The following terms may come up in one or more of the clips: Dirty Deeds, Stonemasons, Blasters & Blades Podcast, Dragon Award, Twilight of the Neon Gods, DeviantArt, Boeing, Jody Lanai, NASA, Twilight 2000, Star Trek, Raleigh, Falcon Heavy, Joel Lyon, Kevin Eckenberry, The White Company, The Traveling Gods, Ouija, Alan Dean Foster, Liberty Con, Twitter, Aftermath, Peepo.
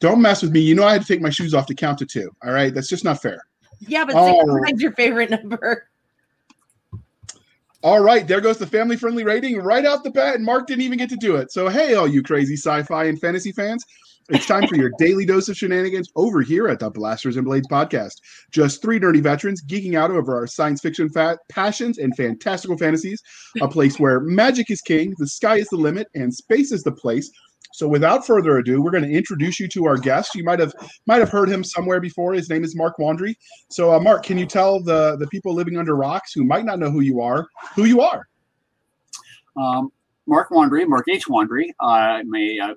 Don't mess with me. You know I had to take my shoes off to count to two. All right? That's just not fair. Yeah, but 6 is your favorite number. All right, there goes the family-friendly rating right out the bat, and Mark didn't even get to do it. So, hey, all you crazy sci-fi and fantasy fans, it's time for your daily dose of shenanigans over here at the Blasters and Blades podcast. Just three nerdy veterans geeking out over our science fiction passions and fantastical fantasies, a place where magic is king, the sky is the limit, and space is the place. So without further ado, we're going to introduce you to our guest. You might have heard him somewhere before. His name is Mark Wandrey. So Mark, can you tell the people living under rocks who might not know who you are? Mark Wandrey, Mark H. Wandrey. I've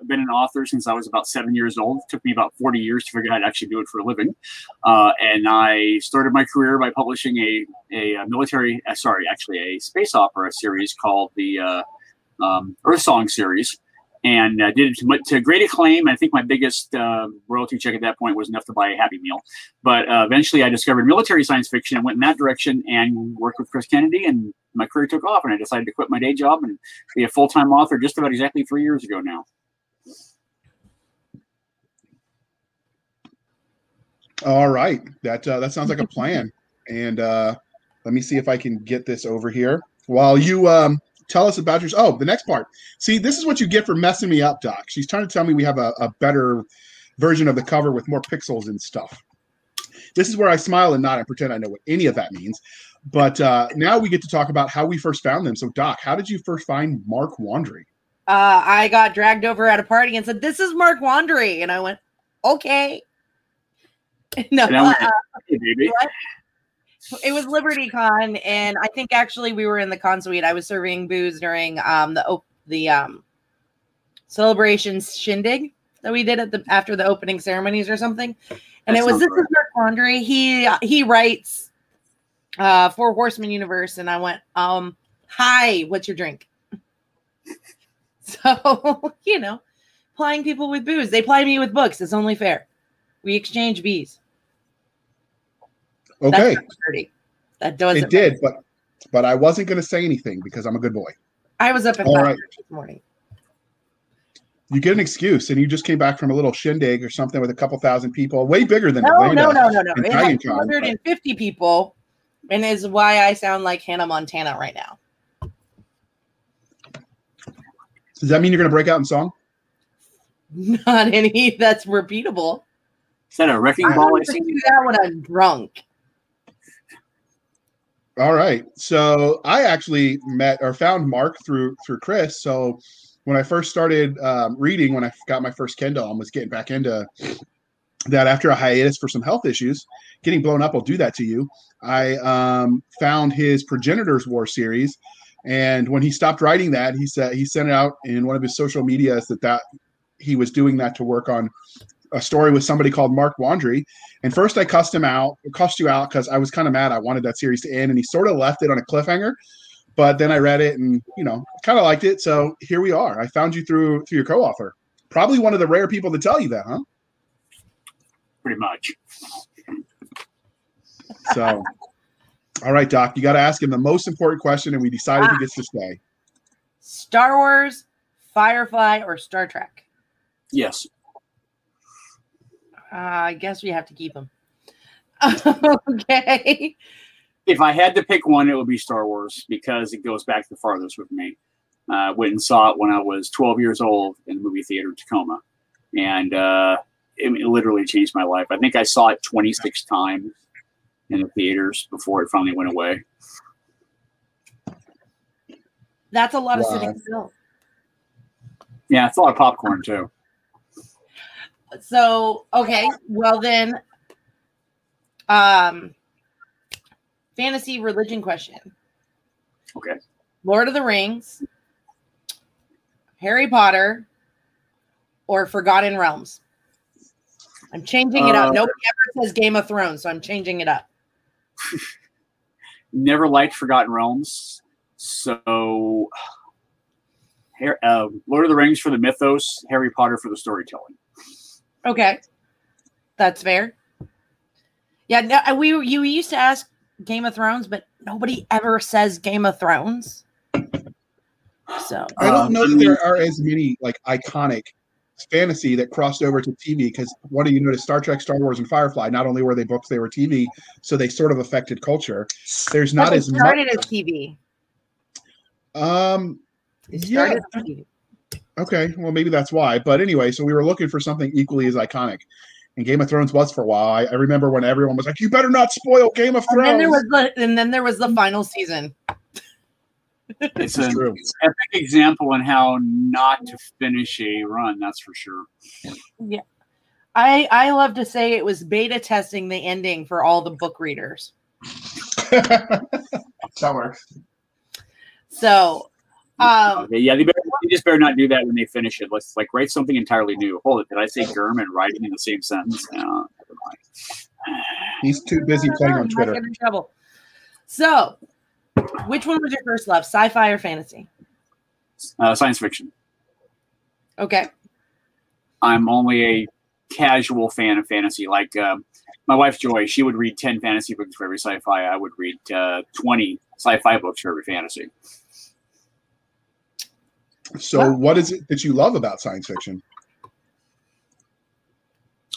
been an author since I was about 7 years old. It took me about 40 years to figure out how to actually do it for a living. And I started my career by publishing a space opera series called the Earth Song Series. And did it to great acclaim. I think my biggest royalty check at that point was enough to buy a Happy Meal. But eventually I discovered military science fiction and went in that direction and worked with Chris Kennedy, and my career took off, and I decided to quit my day job and be a full-time author just about exactly 3 years ago now. All right. That sounds like a plan. And let me see if I can get this over here. While you... tell us about yours. Oh, the next part. See, this is what you get for messing me up, Doc. She's trying to tell me we have a better version of the cover with more pixels and stuff. This is where I smile and nod and pretend I know what any of that means. But now we get to talk about how we first found them. So, Doc, how did you first find Mark Wandrey? I got dragged over at a party and said, "This is Mark Wandrey," and I went, "Okay." No, hey, baby. What? It was Liberty Con, and I think actually we were in the con suite. I was serving booze during the celebrations shindig that we did after the opening ceremonies or something. And that it was this is Mark Wandrey. He writes Four Horsemen Universe, and I went, "Hi, what's your drink?" So plying people with booze. They ply me with books. It's only fair. We exchange bees. Okay. That doesn't. It did, but I wasn't going to say anything because I'm a good boy. I was up at 5:30 this morning. You get an excuse, and you just came back from a little shindig or something with a couple thousand people, way bigger than Atlanta. No. It had 250 people, and is why I sound like Hannah Montana right now. Does that mean you're going to break out in song? Not any that's repeatable. Is that a wrecking ball? I do that when I'm drunk. All right. So I actually met or found Mark through Chris. So when I first started reading, when I got my first Kindle, I was getting back into that after a hiatus for some health issues. Getting blown up will do that to you. I found his Progenitors War series. And when he stopped writing that, he said he sent it out in one of his social medias that he was doing that to work on a story with somebody called Mark Wandrey. And first I cussed you out because I was kind of mad. I wanted that series to end, and he sort of left it on a cliffhanger. But then I read it and, kind of liked it. So here we are. I found you through your co-author. Probably one of the rare people to tell you that, huh? Pretty much. So, all right, Doc, you got to ask him the most important question, and we decided he gets to stay. Star Wars, Firefly, or Star Trek? Yes. I guess we have to keep them. Okay. If I had to pick one, it would be Star Wars because it goes back the farthest with me. I went and saw it when I was 12 years old in the movie theater in Tacoma. And it literally changed my life. I think I saw it 26 times in the theaters before it finally went away. That's a lot of sitting still. Yeah, it's a lot of popcorn too. So, okay, well then, fantasy religion question. Okay. Lord of the Rings, Harry Potter, or Forgotten Realms? I'm changing it up. Nobody ever says Game of Thrones, so I'm changing it up. Never liked Forgotten Realms, so Lord of the Rings for the mythos, Harry Potter for the storytelling. Okay, that's fair. Yeah, no, we used to ask Game of Thrones, but nobody ever says Game of Thrones. So I don't know that there are as many like iconic fantasy that crossed over to TV, because what do you notice? Star Trek, Star Wars, and Firefly, not only were they books, they were TV, so they sort of affected culture. There's not as much. Started as TV. Yeah. Okay, well, maybe that's why. But anyway, so we were looking for something equally as iconic. And Game of Thrones was for a while. I remember when everyone was like, you better not spoil Game of Thrones. And then there was the final season. It's an epic example on how not to finish a run, that's for sure. Yeah. I love to say it was beta testing the ending for all the book readers. That works. So yeah, they just better not do that when they finish it. Let's like write something entirely new. Hold it, did I say germ and writing in the same sentence? No, never mind. He's too busy playing on Twitter. I'm in trouble. So, which one was your first love, sci-fi or fantasy? Science fiction. Okay. I'm only a casual fan of fantasy. Like my wife Joy, she would read 10 fantasy books for every sci-fi. I would read 20 sci-fi books for every fantasy. So what is it that you love about science fiction?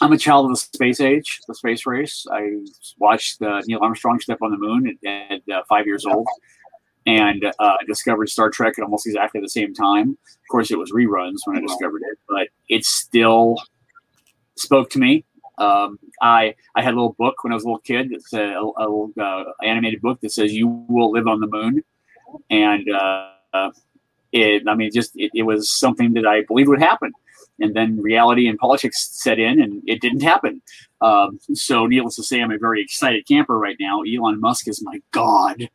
I'm a child of the space age, the space race. I watched Neil Armstrong step on the moon at 5 years old and discovered Star Trek at almost exactly the same time. Of course, it was reruns when I discovered it, but it still spoke to me. I had a little book when I was a little kid. It's a little animated book that says, you will live on the moon. And... It was something that I believed would happen. And then reality and politics set in, and it didn't happen. So needless to say, I'm a very excited camper right now. Elon Musk is my god.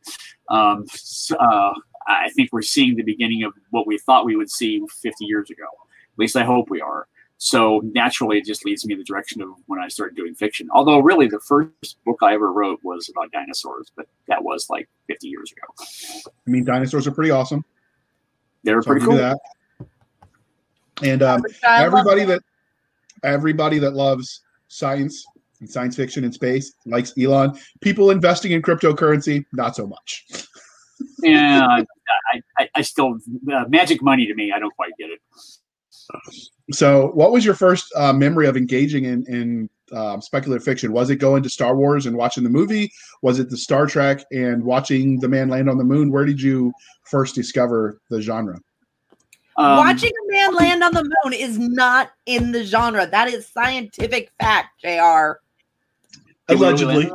I think we're seeing the beginning of what we thought we would see 50 years ago. At least I hope we are. So naturally, it just leads me in the direction of when I started doing fiction. Although really, the first book I ever wrote was about dinosaurs, but that was like 50 years ago. I mean, dinosaurs are pretty awesome. They're pretty cool. That. And everybody that loves science and science fiction and space likes Elon. People investing in cryptocurrency, not so much. Yeah, I still magic money to me. I don't quite get it. So, what was your first memory of engaging in speculative fiction? Was it going to Star Wars and watching the movie? Was it the Star Trek and watching the man land on the moon? Where did you first discover the genre? Watching a man land on the moon is not in the genre. That is scientific fact, JR. Allegedly.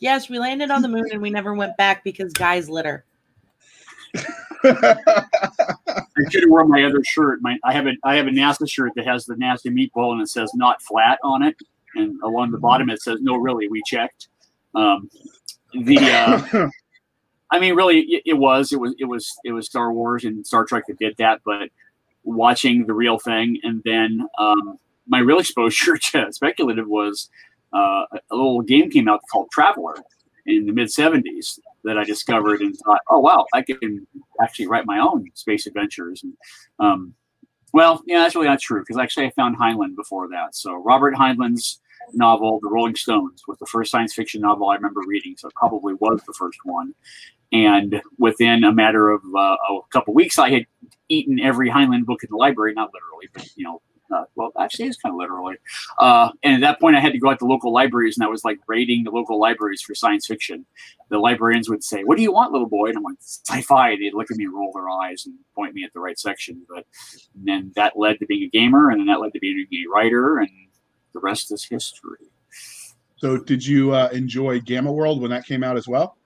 Yes, we landed on the moon and we never went back because guys litter. I should have worn my other shirt. I have a NASA shirt that has the nasty meatball and it says not flat on it, and along the bottom it says no, really, we checked. It was Star Wars and Star Trek that did that, but watching the real thing, and then my real exposure to speculative was a little game came out called Traveler in the mid 70s. That I discovered and thought, oh wow, I can actually write my own space adventures. And that's really not true, because actually I found Heinlein before that. So Robert Heinlein's novel, The Rolling Stones, was the first science fiction novel I remember reading. So it probably was the first one. And within a matter of a couple weeks, I had eaten every Heinlein book in the library, not literally, but actually it's kind of literally. And at that point I had to go out to local libraries, and I was like raiding the local libraries for science fiction. The librarians would say, what do you want, little boy? And I'm like, sci-fi. They'd look at me, roll their eyes, and point me at the right section. But then that led to being a gamer, and then that led to being a writer, and the rest is history. So did you enjoy Gamma World when that came out as well?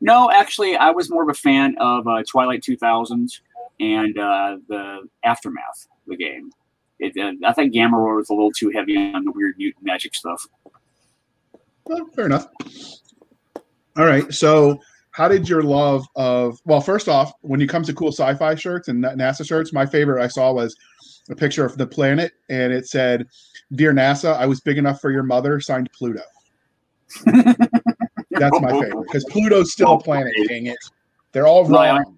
No, actually I was more of a fan of Twilight 2000 and the Aftermath, the game. I think Gamma World was a little too heavy on the weird mutant magic stuff. Well, fair enough. All right. So how did your love of – well, first off, when it comes to cool sci-fi shirts and NASA shirts, my favorite I saw was a picture of the planet, and it said, Dear NASA, I was big enough for your mother, signed Pluto. That's my favorite, because Pluto's still a planet, dang it. They're all wrong.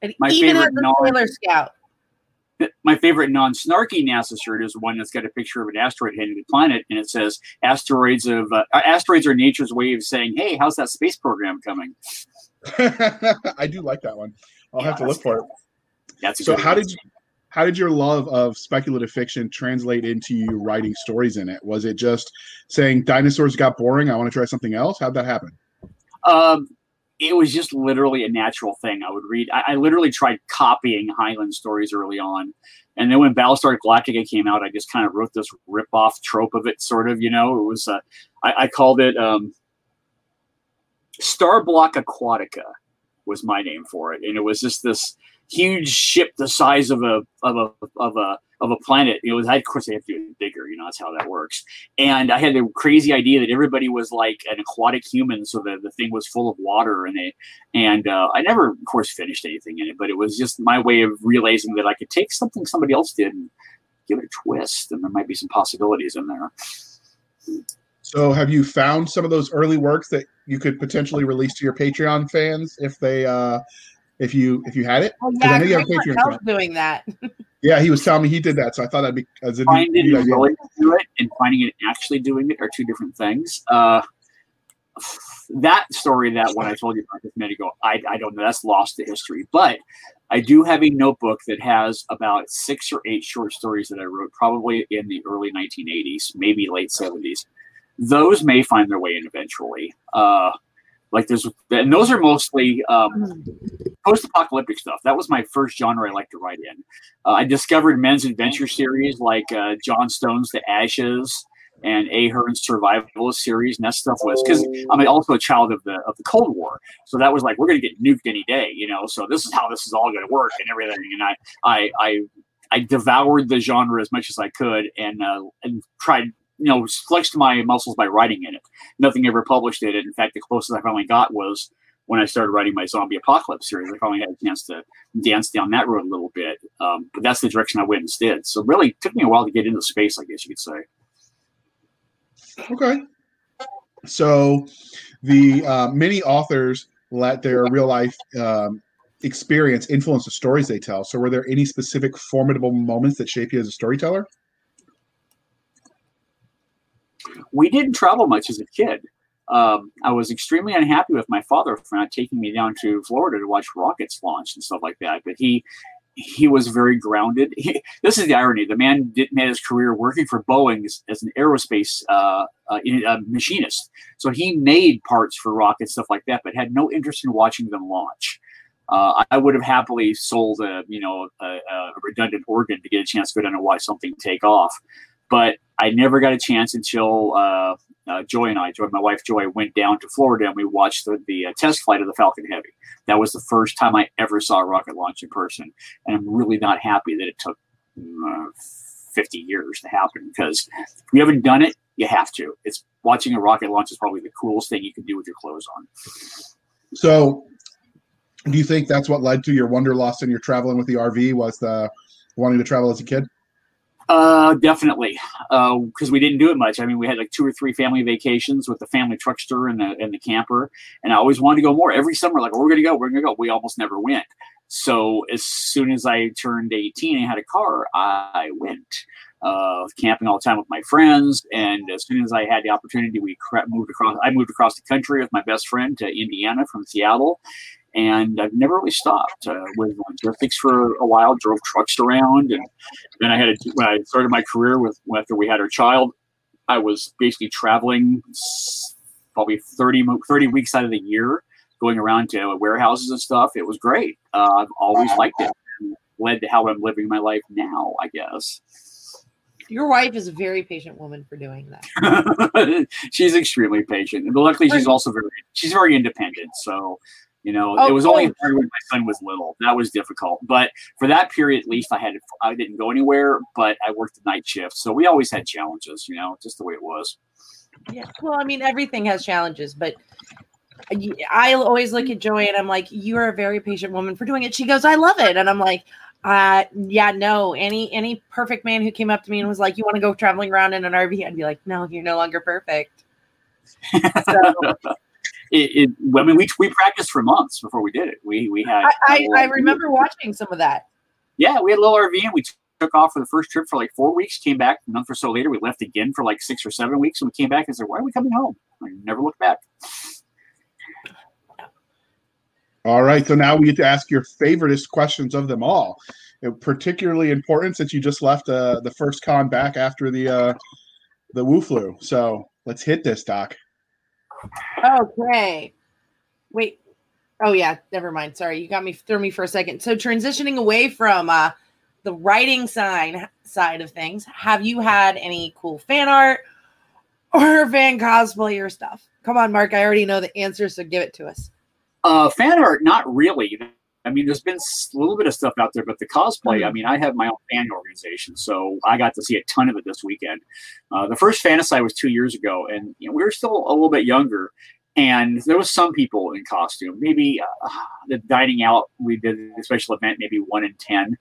And even as a Sailor Scout. My favorite non-snarky NASA shirt is one that's got a picture of an asteroid heading to the planet, and it says, asteroids are nature's way of saying, hey, how's that space program coming? I do like that one. I'll have to look for it. That's a good one. How did you How did your love of speculative fiction translate into you writing stories in it? Was it just saying dinosaurs got boring, I want to try something else? How'd that happen? It was just literally a natural thing. I would read. I literally tried copying Heinlein stories early on. And then when Battlestar Galactica came out, I just kind of wrote this rip-off trope of it, sort of, you know. It was I called it Starblock Aquatica was my name for it, and it was just this huge ship the size of a planet. It was, of course, they have to do it bigger, you know. That's how that works. And I had the crazy idea that everybody was like an aquatic human, so that the thing was full of water, and I never, of course, finished anything in it, but it was just my way of realizing that I could take something somebody else did and give it a twist, and there might be some possibilities in there. So, have you found some of those early works that you could potentially release to your Patreon fans if they, if you had it? Oh, yeah, I know you have a Patreon fan doing that. Yeah, he was telling me he did that, so I thought that'd be as a finding it willing to do it and finding it actually doing it are two different things. That story, that one I told you about a minute ago, I don't know. That's lost to history, but I do have a notebook that has about 6 or 8 short stories that I wrote, probably in the early 1980s, maybe late 70s. Those may find their way in eventually. Like there's, and those are mostly post-apocalyptic stuff. That was my first genre I like to write in. I discovered men's adventure series like John Stone's The Ashes and Ahern's Survivalist series, and that stuff was because I'm also a child of the Cold War. So that was like, we're going to get nuked any day, you know. So this is how this is all going to work and everything. And I devoured the genre as much as I could, and tried. You know, flexed my muscles by writing in it. Nothing ever published in it. In fact, the closest I finally got was when I started writing my zombie apocalypse series. I finally had a chance to dance down that road a little bit. But that's the direction I went instead. So really, it took me a while to get into space, I guess you could say. Okay. So the many authors let their real life experience influence the stories they tell. So were there any specific formidable moments that shaped you as a storyteller? We didn't travel much as a kid. I was extremely unhappy with my father for not taking me down to Florida to watch rockets launch and stuff like that. But he was very grounded. This is the irony. The man made his career working for Boeing as an aerospace machinist. So he made parts for rockets, stuff like that, but had no interest in watching them launch. I would have happily sold a redundant organ to get a chance to go down and watch something take off. But I never got a chance until my wife Joy, went down to Florida and we watched the test flight of the Falcon Heavy. That was the first time I ever saw a rocket launch in person. And I'm really not happy that it took 50 years to happen, because if you haven't done it, you have to. It's watching a rocket launch is probably the coolest thing you can do with your clothes on. So do you think that's what led to your wanderlust and your traveling with the RV, was the wanting to travel as a kid? Definitely. Cause we didn't do it much. I mean, we had like 2 or 3 family vacations with the family truckster and the camper. And I always wanted to go more every summer. Like, oh, we're going to go. We almost never went. So as soon as I turned 18 and had a car, I went, camping all the time with my friends. And as soon as I had the opportunity, I moved across the country with my best friend to Indiana from Seattle. And I've never really stopped. With logistics for a while, drove trucks around, and then when I started my career after we had our child, I was basically traveling probably 30 weeks out of the year, going around to warehouses and stuff. It was great. I've always liked it, and led to how I'm living my life now, I guess. Your wife is a very patient woman for doing that. She's extremely patient, but luckily she's also very independent. So. You know, it was only hard when my son was little. That was difficult. But for that period, at least, I didn't go anywhere, but I worked the night shift. So we always had challenges, you know, just the way it was. Yeah. Well, I mean, everything has challenges, but I always look at Joey and I'm like, you're a very patient woman for doing it. She goes, I love it. And I'm like, yeah, no, any perfect man who came up to me and was like, you want to go traveling around in an RV? I'd be like, no, you're no longer perfect. So, I mean, we practiced for months before we did it. We had. I remember watching some of that. Yeah, we had a little RV and we took off for the first trip for like 4 weeks. Came back a month or so later. We left again for like 6 or 7 weeks, and we came back and said, "Why are we coming home?" I never looked back. All right, so now we get to ask your favoriteest questions of them all. particularly important since you just left the first con back after the Woo Flu. So let's hit this, Doc. Okay. Wait. Oh, yeah. Never mind. Sorry. You got me, threw me for a second. So transitioning away from the writing side of things, have you had any cool fan art or fan cosplay or stuff? Come on, Mark. I already know the answer, so give it to us. Fan art, not really. I mean, there's been a little bit of stuff out there, but the cosplay, I mean, I have my own fan organization, so I got to see a ton of it this weekend. The first Fantasy was 2 years ago, and you know, we were still a little bit younger, and there was some people in costume. Maybe the dining out, we did a special event, maybe 1 in 10.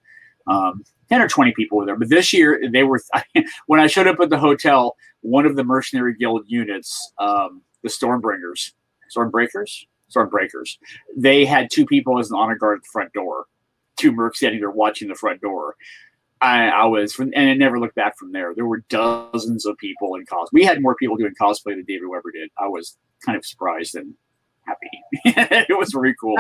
10 or 20 people were there. But this year, they were when I showed up at the hotel, one of the Mercenary Guild units, the Stormbreakers. They had two people as an honor guard at the front door, two mercs standing there watching the front door. And I never looked back from there. There were dozens of people in cosplay. We had more people doing cosplay than David Weber did. I was kind of surprised and happy. It was really cool.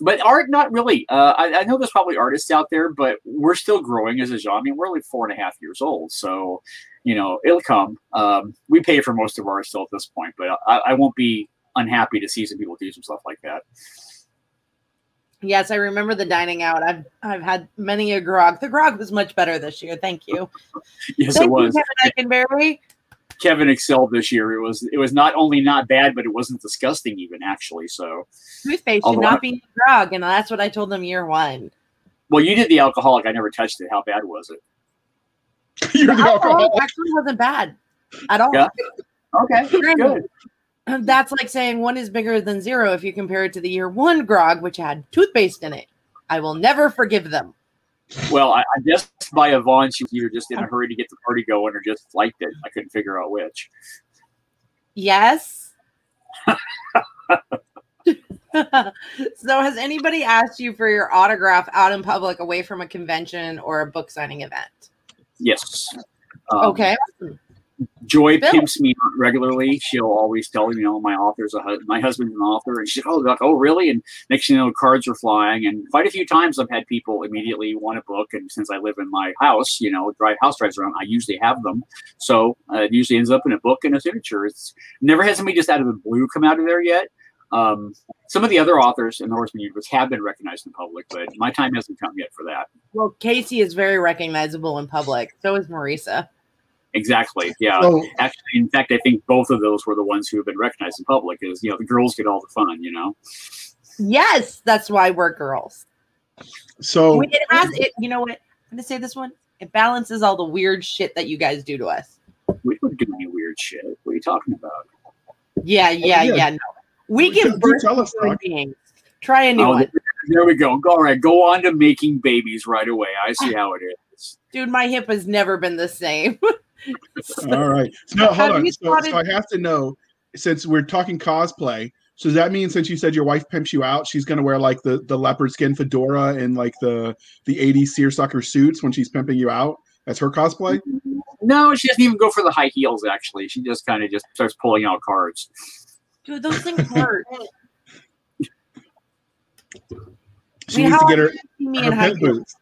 But art, not really. I know there's probably artists out there, but we're still growing as a genre. I mean, we're only 4.5 years old, so you know it'll come. We pay for most of our art still at this point, but I won't be unhappy to see some people do some stuff like that. Yes, I remember the dining out. I've had many a grog. The grog was much better this year. Thank you. Yes, thank it was. Kevin Eckenberry. Kevin excelled this year. It was not only not bad, but it wasn't disgusting even actually. So toothpaste should not be a grog, and that's what I told them year one. Well, you did the alcoholic. I never touched it. How bad was it? You're the alcoholic actually wasn't bad at all. Yeah. Okay, good. That's like saying one is bigger than zero if you compare it to the year one grog, which had toothpaste in it. I will never forgive them. Well, I guess by Yvonne, she was either just in a hurry to get the party going or just liked it. I couldn't figure out which. Yes. So has anybody asked you for your autograph out in public away from a convention or a book signing event? Yes. Okay. Joy pimps me regularly. She'll always tell me, you know, my husband's an author. And she's like, oh, really? And next thing you know, cards are flying. And quite a few times I've had people immediately want a book. And since I live in my house, you know, house drives around, I usually have them. So it usually ends up in a book and a signature. It's never had somebody just out of the blue come out of there yet. Some of the other authors in the Horseman Universe have been recognized in public, but my time hasn't come yet for that. Well, Casey is very recognizable in public. So is Marisa. Exactly. Yeah. So, actually, in fact, I think both of those were the ones who have been recognized in public. Is you know the girls get all the fun, you know. Yes, that's why we're girls. So it has it. You know what? I'm gonna say this one. It balances all the weird shit that you guys do to us. We don't do any weird shit. What are you talking about? Yeah. No, we give birth to beings. Try a new one. There we go. All right, go on to making babies right away. I see how it is. Dude, my hip has never been the same. All right. No, hold on. So I have to know, since we're talking cosplay, so does that mean since you said your wife pimps you out, she's going to wear like the leopard skin fedora and like the 80s seersucker suits when she's pimping you out? That's her cosplay? No, she doesn't even go for the high heels, actually. She just kind of just starts pulling out cards. Dude, those things hurt. She needs to get her pimp boots.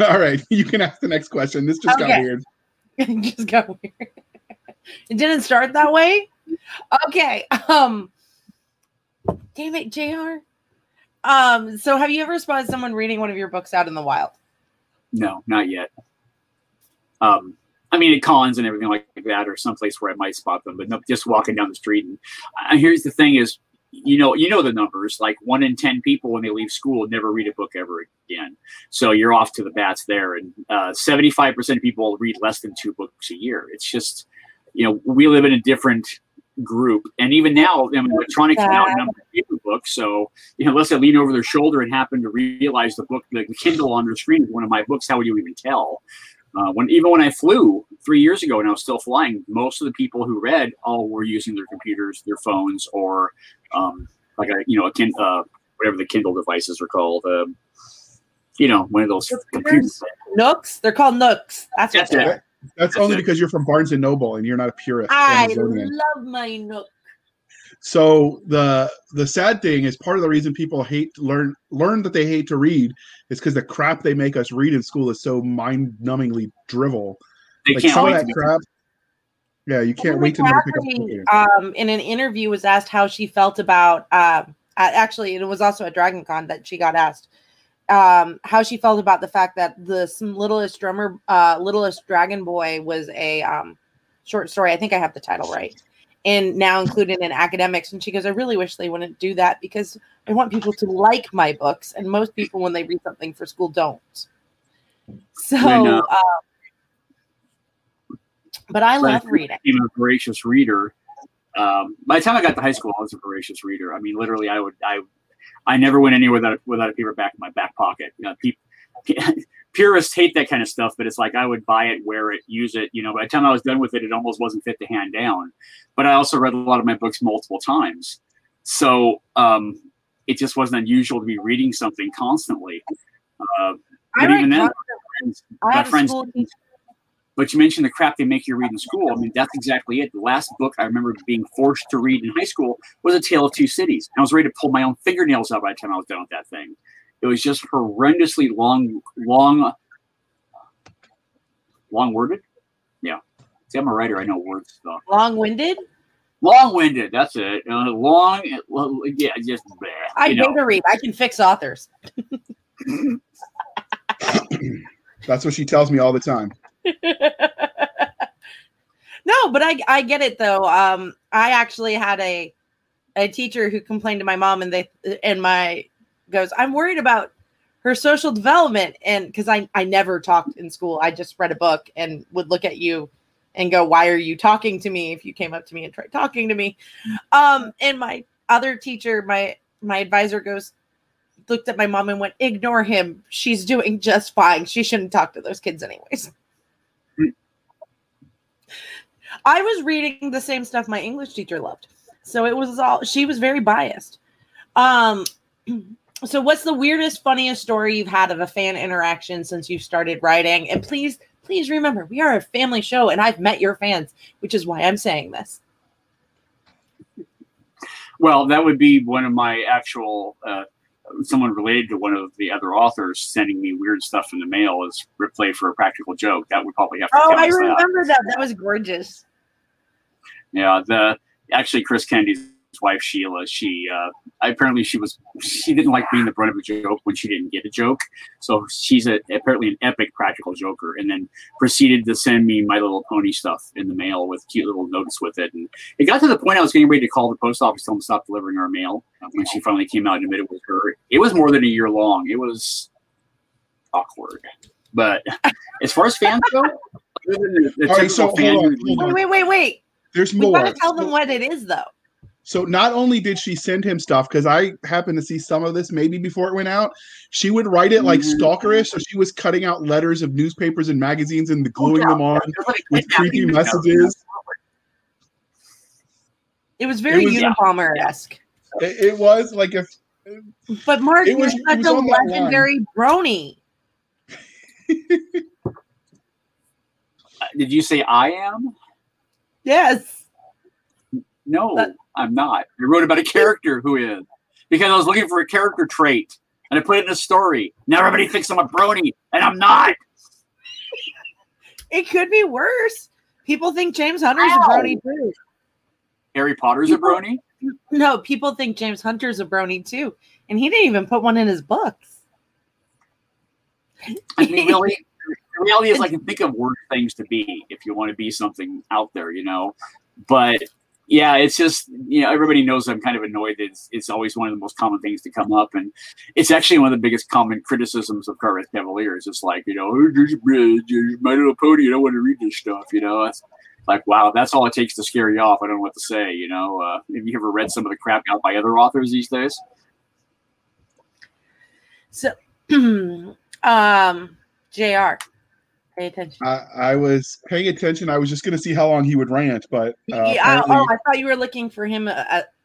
All right, you can ask the next question. This just got weird. It just got weird. It didn't start that way. Okay. Damn it, JR. So have you ever spotted someone reading one of your books out in the wild? No, not yet. I mean, at cons and everything like that, or someplace where I might spot them, but no, just walking down the street. And here's the thing: is you know the numbers, like 1 in 10 people when they leave school never read a book ever again. So you're off to the bats there. And 75% of people read less than 2 books a year. It's just, you know, we live in a different group. And even now, I mean, electronics are now number paper books. So you know, unless I lean over their shoulder and happen to realize the book, the Kindle on their screen is one of my books, how would you even tell? Even when I flew 3 years ago and I was still flying, most of the people who read all were using their computers, their phones, or whatever the Kindle devices are called. One of those computers. Nooks. They're called Nooks. That's it. That's only because you're from Barnes & Noble and you're not a purist. I love my Nook. So the sad thing is part of the reason people hate to learn that they hate to read is because the crap they make us read in school is so mind-numbingly drivel. They like, can't wait that to crap. Yeah, you can't wait to never pick up the game. In an interview was asked how she felt about actually it was also at Dragon Con that she got asked how she felt about the fact that the littlest drummer littlest dragon boy was a short story. I think I have the title right. And now included in academics. And she goes, I really wish they wouldn't do that because I want people to like my books. And most people, when they read something for school, don't. So, but I love reading. I'm a voracious reader. By the time I got to high school, I was a voracious reader. I mean, literally, I never went anywhere without a paperback in my back pocket. You know, purists hate that kind of stuff, but it's like I would buy it, wear it, use it. You know, by the time I was done with it, it almost wasn't fit to hand down. But I also read a lot of my books multiple times. So it just wasn't unusual to be reading something constantly. But even then, but you mentioned the crap they make you read in school. I mean, that's exactly it. The last book I remember being forced to read in high school was A Tale of Two Cities. I was ready to pull my own fingernails out by the time I was done with that thing. It was just horrendously long-worded. Yeah. See, I'm a writer. I know words. So. Long-winded? Long-winded. That's it. Yeah, just bleh, I know to read. I can fix authors. That's what she tells me all the time. No, but I get it, though. I actually had a teacher who complained to my mom, goes, I'm worried about her social development. And because I never talked in school. I just read a book and would look at you and go, why are you talking to me? If you came up to me and tried talking to me. And my other teacher, my advisor looked at my mom and went, ignore him. She's doing just fine. She shouldn't talk to those kids anyways. I was reading the same stuff my English teacher loved. So it was she was very biased. So what's the weirdest, funniest story you've had of a fan interaction since you started writing? And please remember, we are a family show, and I've met your fans, which is why I'm saying this. Well, that would be one of my actual, someone related to one of the other authors sending me weird stuff in the mail as replay for a practical joke. That would probably have to count. Oh, I remember that. That was gorgeous. Yeah, actually, Chris Kennedy's wife Sheila, she didn't like being the brunt of a joke when she didn't get a joke, so she's apparently an epic practical joker, and then proceeded to send me My Little Pony stuff in the mail with cute little notes with it, and it got to the point I was getting ready to call the post office, tell them to stop delivering our mail. When she finally came out and admitted it was her, it was more than a year long. It was awkward. But as far as fans go, wait, there's more. We gotta tell them what it is, though. So not only did she send him stuff, because I happened to see some of this maybe before it went out, she would write it like stalkerish. So she was cutting out letters of newspapers and magazines and gluing them on with creepy messages. It was very Unabomber-esque. Yeah. It was like if... But Mark, you're such a legendary brony. Did you say I am? Yes. No. I'm not. I wrote about a character who is, because I was looking for a character trait, and I put it in a story. Now everybody thinks I'm a brony, and I'm not. It could be worse. People think James Hunter's a brony too. Harry Potter's a brony? No, people think James Hunter's a brony too, and he didn't even put one in his books. I mean, really, the reality is I can think of worse things to be if you want to be something out there, you know, but. Yeah, it's just, you know, everybody knows I'm kind of annoyed. It's always one of the most common things to come up. And it's actually one of the biggest common criticisms of Cartwright's Cavaliers. It's like, you know, My Little Pony, I don't want to read this stuff, you know. It's like, wow, that's all it takes to scare you off. I don't know what to say, you know. Have you ever read some of the crap out by other authors these days? So, J.R., pay attention. I was paying attention. I was just going to see how long he would rant, but I thought you were looking for him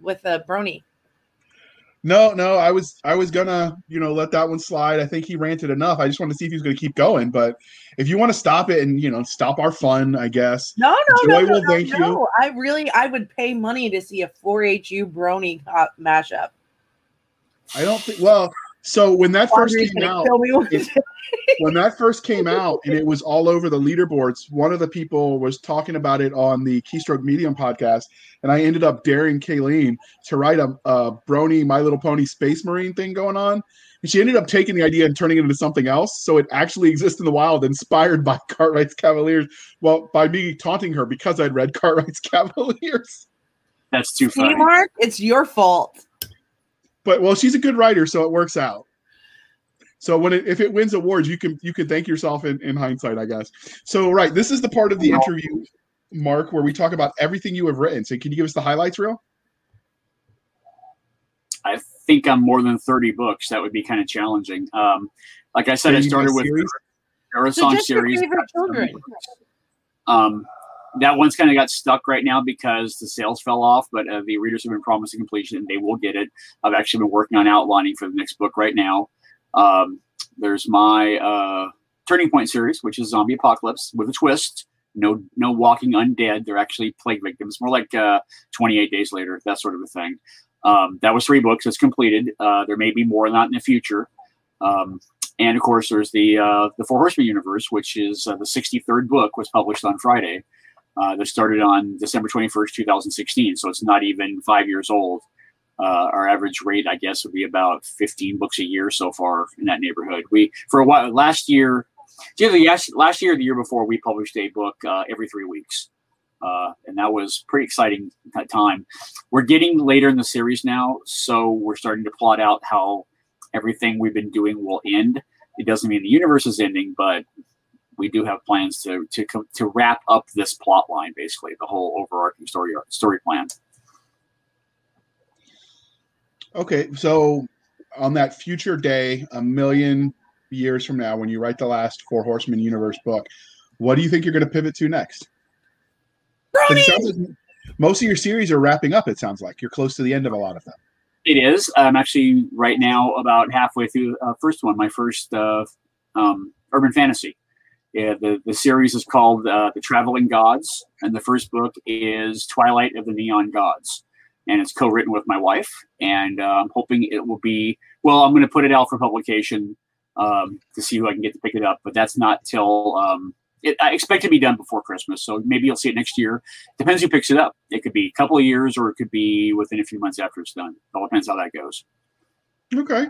with a brony. No, I was gonna, let that one slide. I think he ranted enough. I just wanted to see if he was gonna keep going. But if you want to stop it and stop our fun, I guess. No, Joy will thank you. I would pay money to see a 4HU Brony cop mashup. I don't think. Well, so when that first came out, when that first came out, and it was all over the leaderboards. One of the people was talking about it on the Keystroke Medium podcast, and I ended up daring Kayleen to write a Brony My Little Pony Space Marine thing going on. And she ended up taking the idea and turning it into something else. So it actually exists in the wild, inspired by Cartwright's Cavaliers. Well, by me taunting her because I'd read Cartwright's Cavaliers. That's too funny. Mark, it's your fault. But well, she's a good writer, so it works out. So when it, if it wins awards, you can thank yourself in hindsight, I guess. So right, this is the part of the interview, Mark, where we talk about everything you have written. So can you give us the highlights reel? I think I'm more than 30 books. That would be kind of challenging. Like I said, I started with the Earth Song Series. That one's kind of got stuck right now because the sales fell off, but the readers have been promising completion, and they will get it. I've actually been working on outlining for the next book right now. There's my Turning Point series, which is zombie apocalypse with a twist. No walking undead. They're actually plague victims. More like 28 Days Later, that sort of a thing. That was 3 books. It's completed. There may be more, not in the future. And of course, there's the Four Horsemen Universe, which is the 63rd book, was published on Friday. That started on December 21st, 2016. So it's not even 5 years old. Our average rate, I guess, would be about 15 books a year so far in that neighborhood. We, for a while, last year or the year before, we published a book every 3 weeks. And that was pretty exciting at time. We're getting later in the series now, so we're starting to plot out how everything we've been doing will end. It doesn't mean the universe is ending, but we do have plans to wrap up this plot line, basically, the whole overarching story plan. Okay, so on that future day, a million years from now, when you write the last Four Horsemen Universe book, what do you think you're going to pivot to next? It sounds like most of your series are wrapping up, it sounds like. You're close to the end of a lot of them. It is. I'm actually right now about halfway through the first one, my first urban fantasy. Yeah, the series is called The Traveling Gods, and the first book is Twilight of the Neon Gods, and it's co-written with my wife, and I'm hoping it will be, well, I'm going to put it out for publication to see who I can get to pick it up, but that's not till, I expect it to be done before Christmas, so maybe you'll see it next year. Depends who picks it up. It could be a couple of years, or it could be within a few months after it's done. It all depends how that goes. Okay.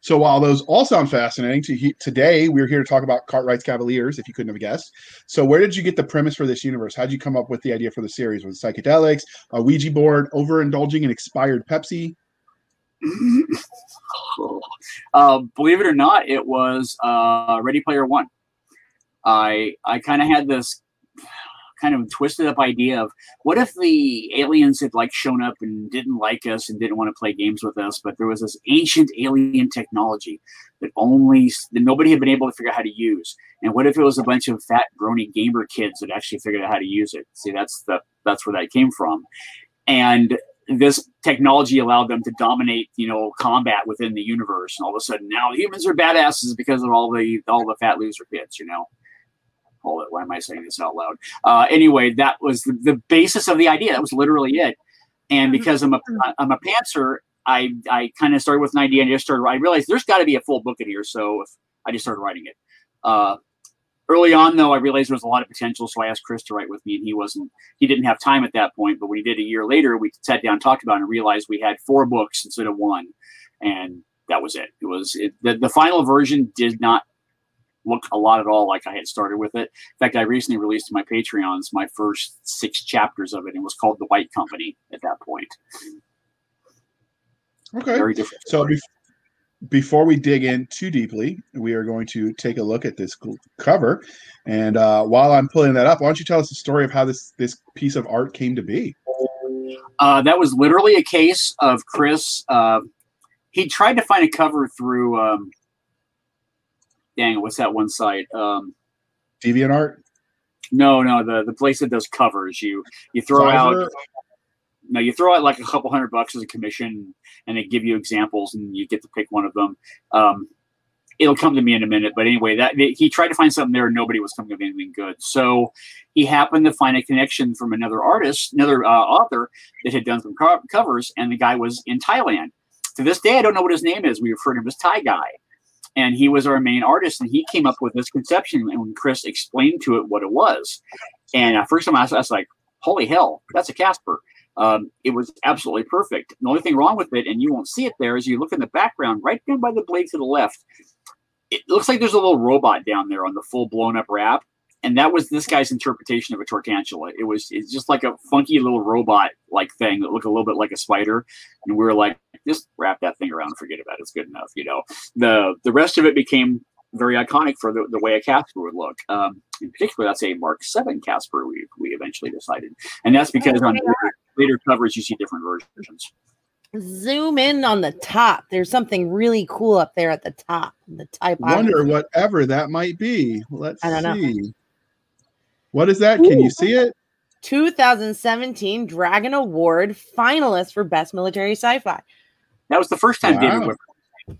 So while those all sound fascinating, today we're here to talk about Cartwright's Cavaliers, if you couldn't have guessed. So where did you get the premise for this universe? How did you come up with the idea for the series? Was it psychedelics, a Ouija board, overindulging in expired Pepsi? Believe it or not, it was Ready Player One. I kind of had this kind of twisted up idea of what if the aliens had shown up and didn't like us and didn't want to play games with us, but there was this ancient alien technology that nobody had been able to figure out how to use. And what if it was a bunch of fat grony gamer kids that actually figured out how to use it? See, that's where that came from. And this technology allowed them to dominate, combat within the universe. And all of a sudden now humans are badasses because of all the fat loser kids, Why am I saying this out loud? Anyway, that was the basis of the idea. That was literally it. And because I'm a pantser, I kind of started with an idea and I realized there's got to be a full book in here. So I just started writing it. Early on, though, I realized there was a lot of potential. So I asked Chris to write with me, and he didn't have time at that point. But when he did a year later, we sat down and talked about it and realized we had 4 books instead of 1. And that was it. The final version did not look a lot at all like I had started with it. In fact, I recently released to my Patreons my first 6 chapters of it, and it was called The White Company at that point. Okay. Very different. So before we dig in too deeply, we are going to take a look at this cover. And while I'm pulling that up, why don't you tell us the story of how this piece of art came to be? That was literally a case of Chris. He tried to find a cover through... dang, what's that one site? DeviantArt? No, the place that does covers. You throw out No, you throw out like $200 as a commission, and they give you examples, and you get to pick one of them. It'll come to me in a minute, but anyway, that he tried to find something there, and nobody was coming up with anything good. So he happened to find a connection from another artist, another author that had done some covers, and the guy was in Thailand. To this day, I don't know what his name is. We refer to him as Thai Guy, and he was our main artist, and he came up with this conception, and when Chris explained to it what it was, and first time I was like, holy hell, that's a Casper. It was absolutely perfect. The only thing wrong with it, and you won't see it there, is you look in the background, right down by the blade to the left, it looks like there's a little robot down there on the full blown up wrap. And that was this guy's interpretation of a tortantula. It's just like a funky little robot like thing that looked a little bit like a spider. And we were like, just wrap that thing around and forget about it. It's good enough. You know, the rest of it became very iconic for the way a Casper would look. In particular, that's a Mark VII Casper we eventually decided. And that's because on later covers, you see different versions. Zoom in on the top. There's something really cool up there at the top. The typography. Wonder whatever that might be. Let's see. I don't know. What is that? Ooh. Can you see it? 2017 Dragon Award finalist for Best Military Sci-Fi. That was the first time David Weber won.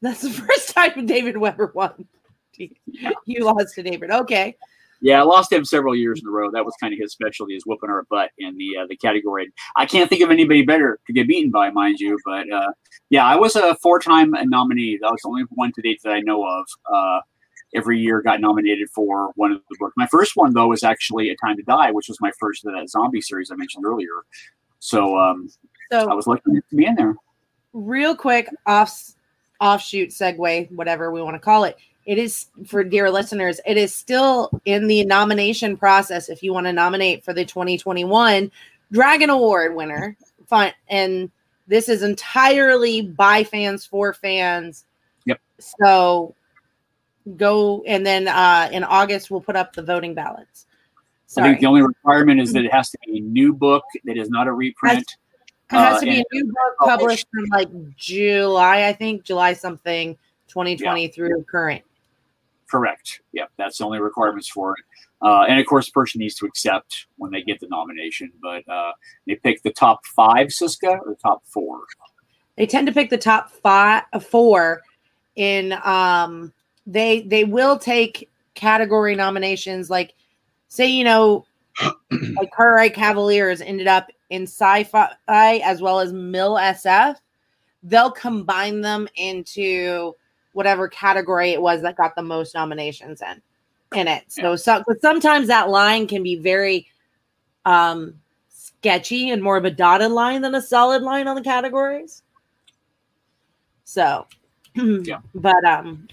That's the first time David Weber won. You lost to David. Okay. Yeah, I lost him several years in a row. That was kind of his specialty, is whooping our butt in the category. I can't think of anybody better to get beaten by, mind you. But, yeah, I was a 4-time nominee. That was the only one to date that I know of. Every year got nominated for one of the books. My first one, though, was actually A Time to Die, which was my first of that zombie series I mentioned earlier. So, I was lucky to be in there. Real quick, offshoot segue, whatever we want to call it. It is, for dear listeners, it is still in the nomination process if you want to nominate for the 2021 Dragon Award winner. And this is entirely by fans for fans. Yep. So go, and then in August, we'll put up the voting ballots. Sorry. I think the only requirement is that it has to be a new book that is not a reprint. It has to be a new book published in like July, I think, July something, 2020 through current. Correct. Yep. That's the only requirements for it. And of course, the person needs to accept when they get the nomination, but they pick the top 5, Siska, or the top 4? They tend to pick the top 4 in, they will take category nominations. Like say, you know, like Cartwright Cavaliers ended up in sci-fi as well as Mil SF. They'll combine them into whatever category it was that got the most nominations in it. So but sometimes that line can be very sketchy and more of a dotted line than a solid line on the categories. So, yeah. But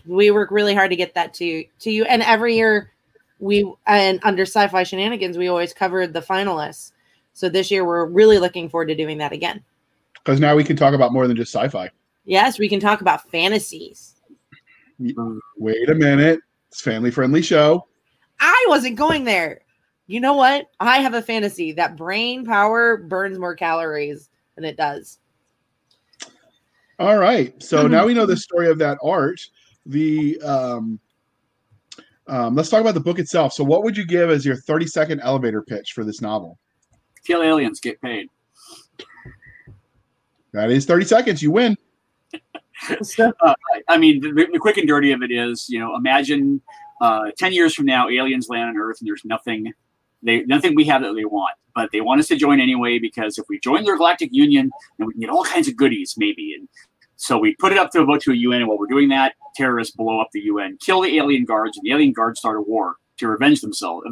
we work really hard to get that to you. And every year under Sci-Fi Shenanigans, we always covered the finalists. So this year we're really looking forward to doing that again. Because now we can talk about more than just sci-fi. Yes, we can talk about fantasies. Wait a minute. It's a family-friendly show. I wasn't going there. You know what? I have a fantasy that brain power burns more calories than it does. All right. So now we know the story of that art. Let's talk about the book itself. So what would you give as your 30-second elevator pitch for this novel? Kill aliens, get paid. That is 30 seconds. You win. I mean, the quick and dirty of it is, you know, imagine 10 years from now, aliens land on Earth and there's nothing we have that they want. But they want us to join anyway, because if we join their galactic union, then we can get all kinds of goodies, maybe. And so we put it up to a vote to a UN. And while we're doing that, terrorists blow up the UN, kill the alien guards, and the alien guards start a war to avenge themselves.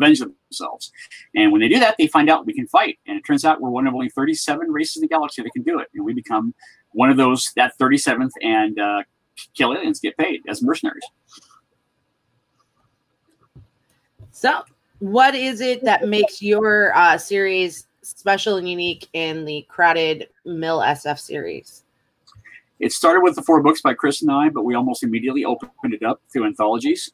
And when they do that, they find out we can fight. And it turns out we're one of only 37 races in the galaxy that can do it. And we become one of those, that 37th, and kill aliens, get paid as mercenaries. So what is it that makes your series special and unique in the crowded Mil SF series? It started with the 4 books by Chris and I, but we almost immediately opened it up to anthologies.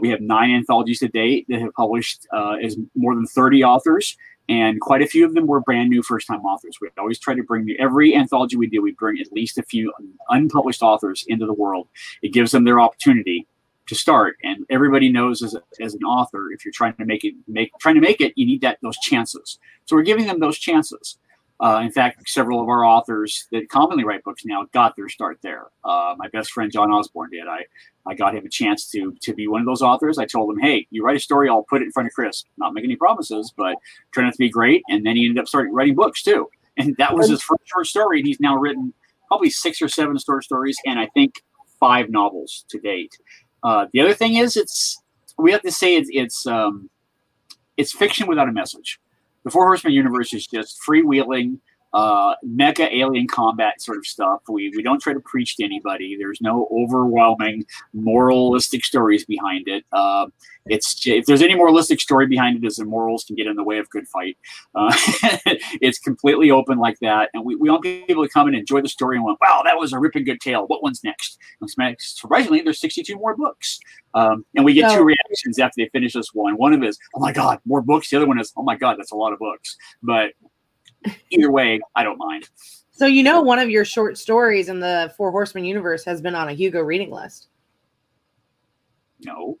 We have 9 anthologies to date that have published as more than 30 authors, and quite a few of them were brand new first-time authors. We always try to bring every anthology we do, we bring at least a few unpublished authors into the world. It gives them their opportunity to start, and everybody knows as an author, if you're trying to make it, you need those chances. So we're giving them those chances. In fact, several of our authors that commonly write books now got their start there. My best friend John Osborne did. I got him a chance to be one of those authors. I told him, hey, you write a story, I'll put it in front of Chris. Not making any promises, but turned out to be great. And then he ended up starting writing books too. And that was his first short story. And he's now written probably 6 or 7 short stories and I think 5 novels to date. The other thing is, it's fiction without a message. The Four Horsemen universe is just freewheeling, mecha alien combat sort of stuff. We don't try to preach to anybody. There's no overwhelming moralistic stories behind it. If there's any moralistic story behind it, is the morals can get in the way of good fight. It's completely open like that. And we want people to come and enjoy the story and went, wow, that was a ripping good tale. What one's next? And surprisingly, there's 62 more books. And we get 2 reactions after they finish this one. One of them is, oh my God, more books. The other one is, oh my God, that's a lot of books. But either way, I don't mind. So, you know, one of your short stories in the Four Horsemen universe has been on a Hugo reading list. No.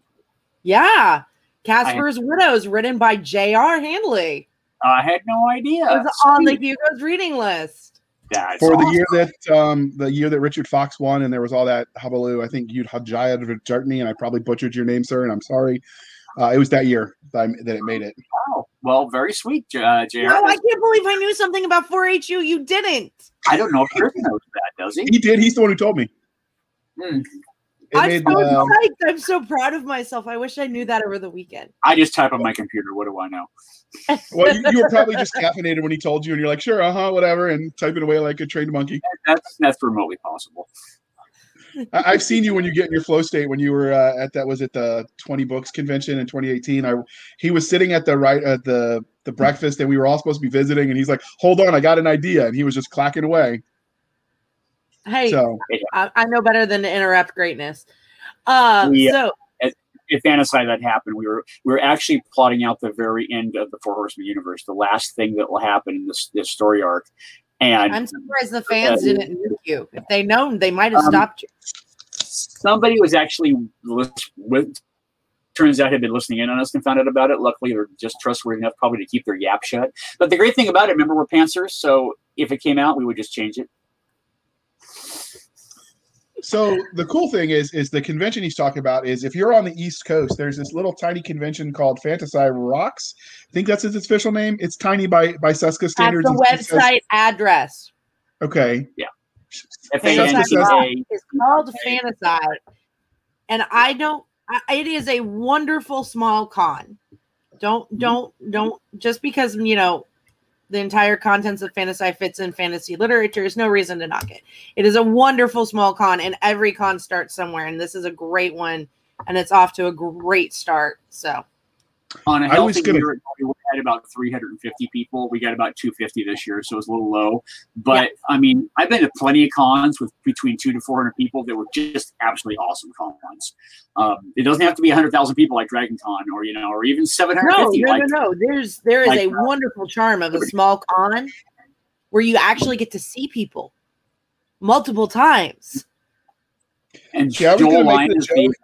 Yeah. Casper's Widows, written by J.R. Handley. I had no idea. It was on the Hugo's reading list. That's for awesome. The year that Richard Fox won and there was all that hullabaloo. I think you'd Hajjayat me, and I probably butchered your name, sir, and I'm sorry. It was that year that it made it. Wow. Well, very sweet, J.R. No, I can't believe I knew something about 4-H-U. You didn't. I don't know if Chris knows that, does he? He did. He's the one who told me. Hmm. I'm so proud of myself. I wish I knew that over the weekend. I just type on my computer. What do I know? Well, you were probably just caffeinated when he told you, and you're like, sure, whatever, and type it away like a trained monkey. That's remotely possible. I've seen you when you get in your flow state. When you were at the 20 Books convention in 2018. He was sitting at the breakfast, and we were all supposed to be visiting, and he's like, "Hold on, I got an idea," and he was just clacking away. Hey, so. I know better than to interrupt greatness. So if Fantasy that happened, we were actually plotting out the very end of the Four Horsemen universe, the last thing that will happen in this story arc. And I'm surprised the fans didn't know you. If they known, they might have stopped you. Somebody was actually turns out had been listening in on us and found out about it. Luckily, they're just trustworthy enough probably to keep their yap shut. But the great thing about it, remember, we're pantsers, so if it came out, we would just change it. So the cool thing is the convention he's talking about is if you're on the East Coast, there's this little tiny convention called Fantasy Rocks. I think that's its official name. It's tiny by Seska standards. That's the website address. Okay. Yeah. Fantasy Rocks is called Fantasy, and it is a wonderful small con. Don't just because the entire contents of Fantasy fits in fantasy literature, is no reason to knock it. It is a wonderful small con, and every con starts somewhere. And this is a great one, and it's off to a great start. So, on a healthy year, we had about 350 people. We got about 250 this year, so it was a little low. But yeah. I mean, I've been to plenty of cons with between 200 to 400 people that were just absolutely awesome cons. It doesn't have to be 100,000 people like Dragon Con, or or even 750. No. There is a wonderful charm of a small con where you actually get to see people multiple times. And Joel Lyon is the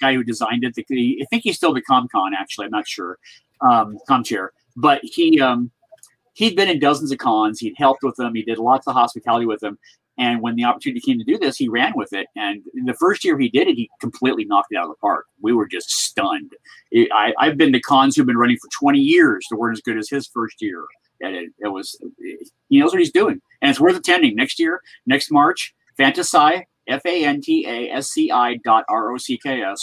guy who designed it. I think he's still the ComCon, actually. I'm not sure. ComChair. But he'd been in dozens of cons. He'd helped with them. He did lots of hospitality with them. And when the opportunity came to do this, he ran with it. And the first year he did it, he completely knocked it out of the park. We were just stunned. I've been to cons who've been running for 20 years that weren't as good as his first year. And he knows what he's doing. And it's worth attending. Next year, next March, Fantasy, FANTASCI.ROCKS.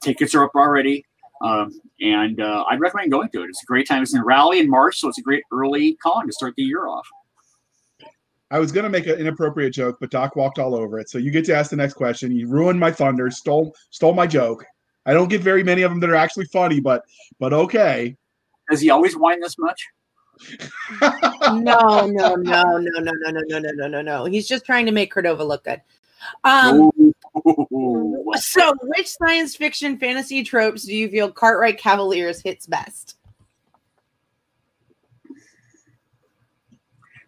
Tickets are up already. And I'd recommend going to it. It's a great time. It's in Raleigh in March, so it's a great early con to start the year off. I was going to make an inappropriate joke, but Doc walked all over it. So you get to ask the next question. You ruined my thunder, stole my joke. I don't get very many of them that are actually funny, but okay. Does he always whine this much? No. He's just trying to make Cordova look good. So which science fiction fantasy tropes do you feel Cartwright Cavaliers hits best?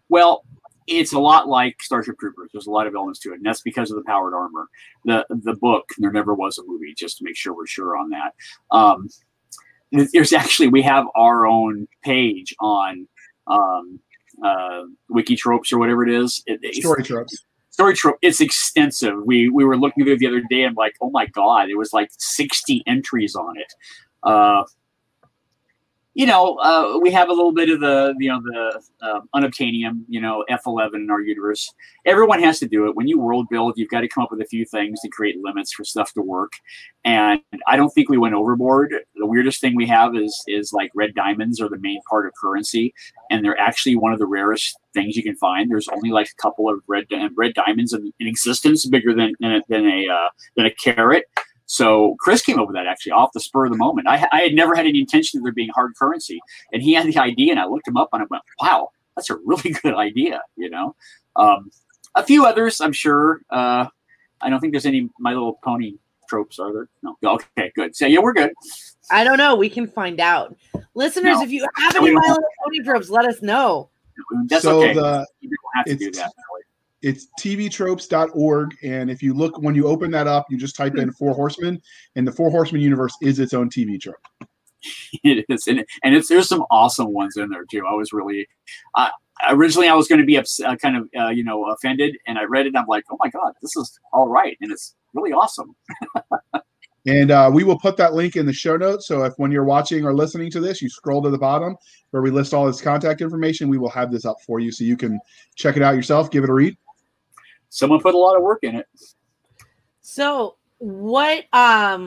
Well, it's a lot like Starship Troopers. There's a lot of elements to it, and that's because of the powered armor. The book, there never was a movie, just to make sure we're sure on that. We have our own page on wiki tropes or whatever it is. Story tropes. Story trope. It's extensive. We were looking through it the other day and like, oh my God, it was like 60 entries on it. We have a little bit of the unobtainium, F11 in our universe. Everyone has to do it. When you world build, you've got to come up with a few things to create limits for stuff to work. And I don't think we went overboard. The weirdest thing we have is like red diamonds are the main part of currency. And they're actually one of the rarest things you can find. There's only like a couple of red diamonds in existence, bigger than a carrot. So Chris came up with that actually off the spur of the moment. I had never had any intention of there being hard currency, and he had the idea, and I looked him up and I went, wow, that's a really good idea. A few others, I'm sure. I don't think there's any My Little Pony tropes, are there? No. Okay, good. So yeah, we're good. I don't know. We can find out. Listeners, if you have any My Little Pony tropes, let us know. That's so okay. You don't have to do that. It's tvtropes.org, and if you look, when you open that up, you just type in Four Horsemen, and the Four Horsemen universe is its own TV trope. It is, and there's some awesome ones in there, too. I was really originally I was going to be offended, and I read it, and I'm like, oh, my God, this is all right, and it's really awesome. And we will put that link in the show notes, so if when you're watching or listening to this, you scroll to the bottom where we list all this contact information, we will have this up for you so you can check it out yourself, give it a read. Someone put a lot of work in it. So what, on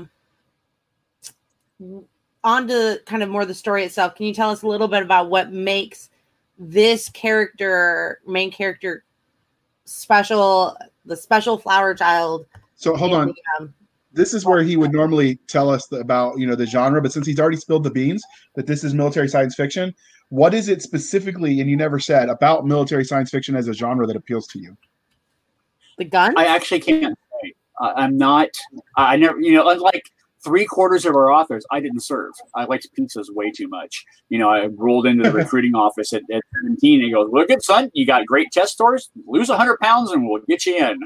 to kind of more the story itself, can you tell us a little bit about what makes this character, main character, special, the special flower child? So hold on. This is where he would normally tell us about, the genre, but since he's already spilled the beans that this is military science fiction, what is it specifically, and you never said, about military science fiction as a genre that appeals to you? The gun? I actually can't say. Unlike three-quarters of our authors, I didn't serve. I liked pizzas way too much. I rolled into the recruiting office at 17 and he goes, look good, son. You got great test scores. Lose 100 pounds and we'll get you in.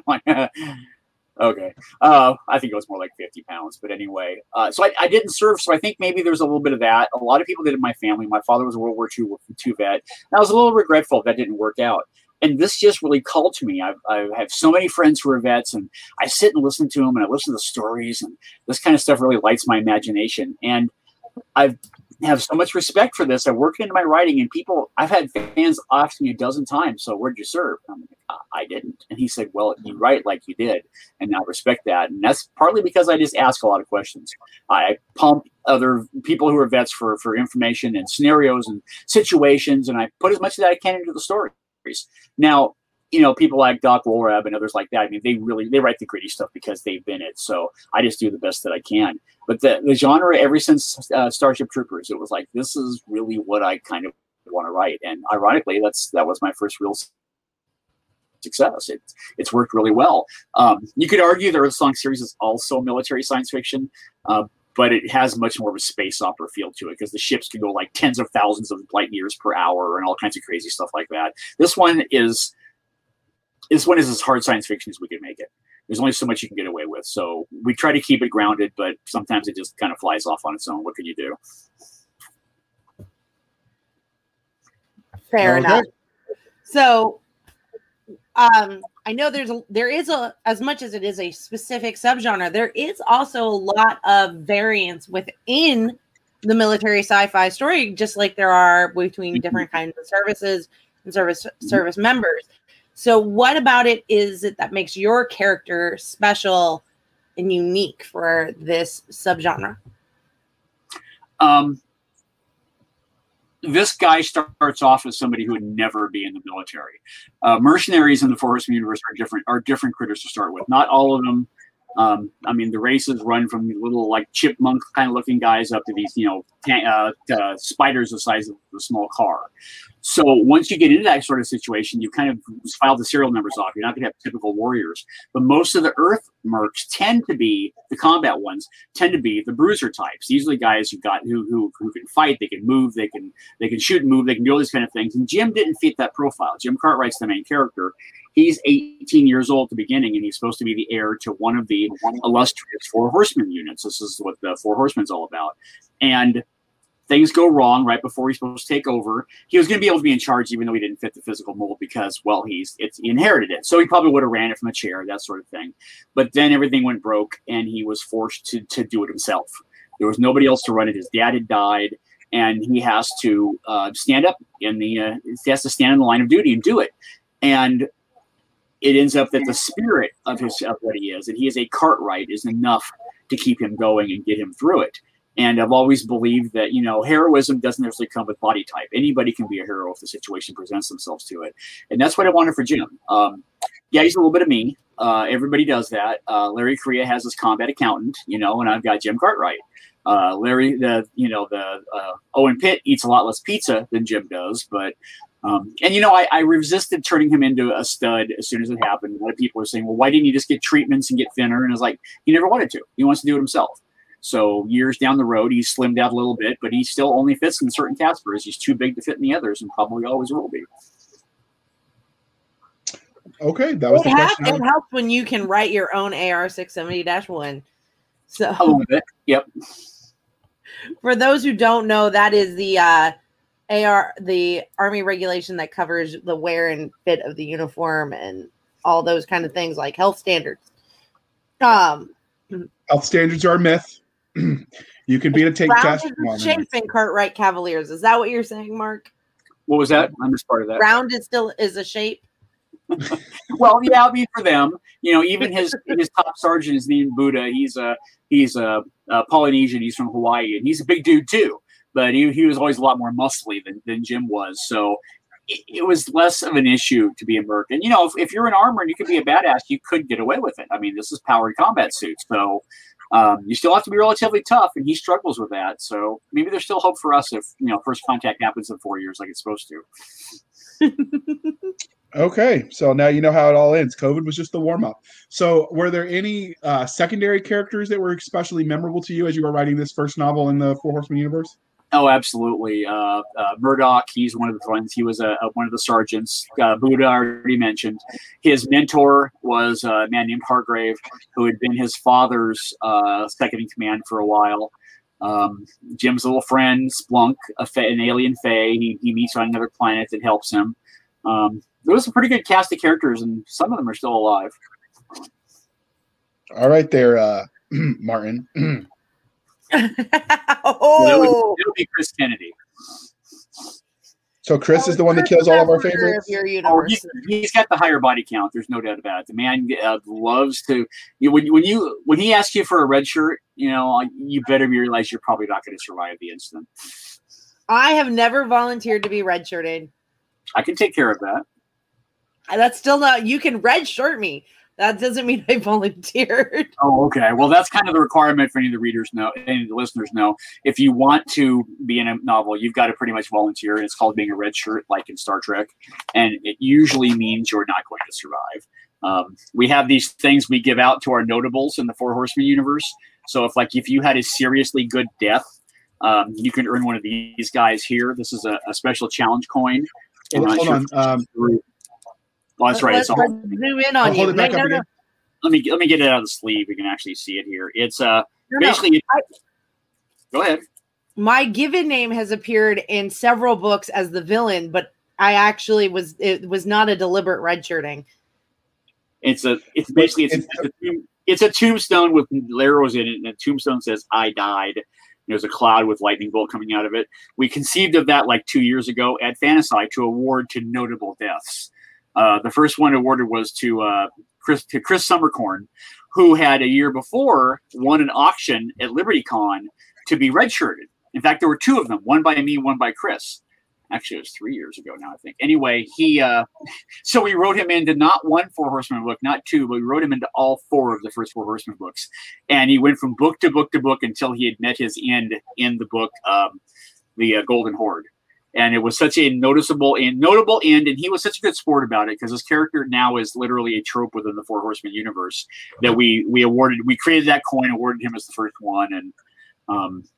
Okay. I think it was more like 50 pounds. But anyway, so I didn't serve. So I think maybe there's a little bit of that. A lot of people did in my family. My father was a World War II vet. And I was a little regretful that didn't work out. And this just really called to me. I have so many friends who are vets, and I sit and listen to them, and I listen to the stories, and this kind of stuff really lights my imagination. And I have so much respect for this. I work it into my writing, and I've had fans ask me a dozen times, so where'd you serve? And I'm like, I didn't. And he said, well, you write like you did, and I respect that. And that's partly because I just ask a lot of questions. I pump other people who are vets for information and scenarios and situations, and I put as much of that I can into the story. Now, people like Doc Wolrab and others like that, they write the gritty stuff because they've been it. So I just do the best that I can. But the genre, ever since Starship Troopers, it was like, this is really what I kind of want to write. And ironically, that was my first real success. It's worked really well. You could argue the Earth Song series is also military science fiction, but it has much more of a space opera feel to it because the ships can go like tens of thousands of light years per hour and all kinds of crazy stuff like that. This one is as hard science fiction as we can make it. There's only so much you can get away with. So we try to keep it grounded, but sometimes it just kind of flies off on its own. What can you do? Fair enough. So I know there is as much as it is a specific subgenre, there is also a lot of variance within the military sci-fi story, just like there are between different kinds of services and service members. So what about it is it that makes your character special and unique for this subgenre? This guy starts off as somebody who would never be in the military. Mercenaries in the Four Horsemen universe are different critters to start with. Not all of them. The races run from little like chipmunk kind of looking guys up to these, spiders the size of a small car. So once you get into that sort of situation, you kind of file the serial numbers off. You're not going to have typical warriors. But most of the Earth mercs the combat ones tend to be the bruiser types. These are the guys who can fight, they can move, they can shoot and move, they can do all these kind of things. And Jim didn't fit that profile. Jim Cartwright's the main character. He's 18 years old at the beginning, and he's supposed to be the heir to one of the illustrious Four Horsemen units. This is what the Four Horsemen's all about. And Things go wrong right before he's supposed to take over. He was going to be able to be in charge even though he didn't fit the physical mold because, well, he inherited it. So he probably would have ran it from a chair, that sort of thing. But then everything went broke, and he was forced to do it himself. There was nobody else to run it. His dad had died, and he has to stand up in the he has to stand in the line of duty and do it. And it ends up that the spirit of his of what he is, and he is a Cartwright, is enough to keep him going and get him through it. And I've always believed that, you know, heroism doesn't necessarily come with body type. Anybody can be a hero if the situation presents themselves to it. And that's what I wanted for Jim. Yeah, he's a little bit of me. Everybody does that. Larry Correa has his combat accountant, you know, and I've got Jim Cartwright. Owen Pitt eats a lot less pizza than Jim does. But, and, you know, I resisted turning him into a stud as soon as it happened. A lot of people were saying, well, why didn't you just get treatments and get thinner? And I was like, he never wanted to. He wants to do it himself. So years down the road, he's slimmed out a little bit, but he still only fits in certain categories. He's too big to fit in the others, and probably always will be. Okay, that was the question. It helps when you can write your own AR-670-1. So a little bit, yep. For those who don't know, that is the the Army regulation that covers the wear and fit of the uniform and all those kind of things, like health standards. Health standards are a myth. You could be in a tank test. Chafing Cartwright Cavaliers. Is that what you're saying, Mark? What was that? I'm just part of that. Round is still is a shape. Well, yeah, I'll be for them. You know, even his top sergeant is named Buddha. He's a Polynesian. He's from Hawaii, and he's a big dude too. But he was always a lot more muscly than Jim was. So it was less of an issue to be a merc. And, you know, if you're in armor and you could be a badass, you could get away with it. I mean, this is powered combat suits. So you still have to be relatively tough, and he struggles with that. So maybe there's still hope for us if, you know, first contact happens in 4 years like it's supposed to. Okay. So now you know how it all ends. COVID was just the warm-up. So were there any secondary characters that were especially memorable to you as you were writing this first novel in the Four Horsemen universe? Oh, absolutely. Murdoch, he's one of the ones. He was one of the sergeants. Buddha, I already mentioned. His mentor was a man named Hargrave, who had been his father's second-in-command for a while. Jim's little friend, Splunk, an alien fae. He meets on another planet that helps him. There was a pretty good cast of characters, and some of them are still alive. All right there, Martin. Oh, it'll be Chris Kennedy. So Chris is the one that kills all of our favorites. He's got the higher body count. There's no doubt about it. The man loves to. When he asks you for a red shirt, you know you better realize you're probably not going to survive the incident. I have never volunteered to be redshirted. I can take care of that. That's still not. You can redshirt me. That doesn't mean I volunteered. Oh, okay. Well, that's kind of the requirement for any of the readers know, any of the listeners know. If you want to be in a novel, you've got to pretty much volunteer. It's called being a red shirt, like in Star Trek. And it usually means you're not going to survive. We have these things we give out to our notables in the Four Horsemen universe. So if you had a seriously good death, you can earn one of these guys here. This is a special challenge coin. Hold on. Well, that's right. Let's zoom in on you. Let me get it out of the sleeve. We can actually see it here. It's basically. Go ahead. My given name has appeared in several books as the villain, but it was not a deliberate redshirting. It's a tombstone with arrows in it, and the tombstone says "I died." There's a cloud with lightning bolt coming out of it. We conceived of that like 2 years ago at Fantasy to award to notable deaths. The first one awarded was to Chris Summercorn, who had a year before won an auction at Liberty Con to be redshirted. In fact, there were two of them, one by me, one by Chris. Actually, it was 3 years ago now, I think. Anyway, so we wrote him into not one Four Horsemen book, not two, but we wrote him into all four of the first Four Horsemen books. And he went from book to book to book until he had met his end in the book, The Golden Horde. And it was such a noticeable and notable end, and he was such a good sport about it because his character now is literally a trope within the Four Horsemen universe that we created that coin, awarded him as the first one, and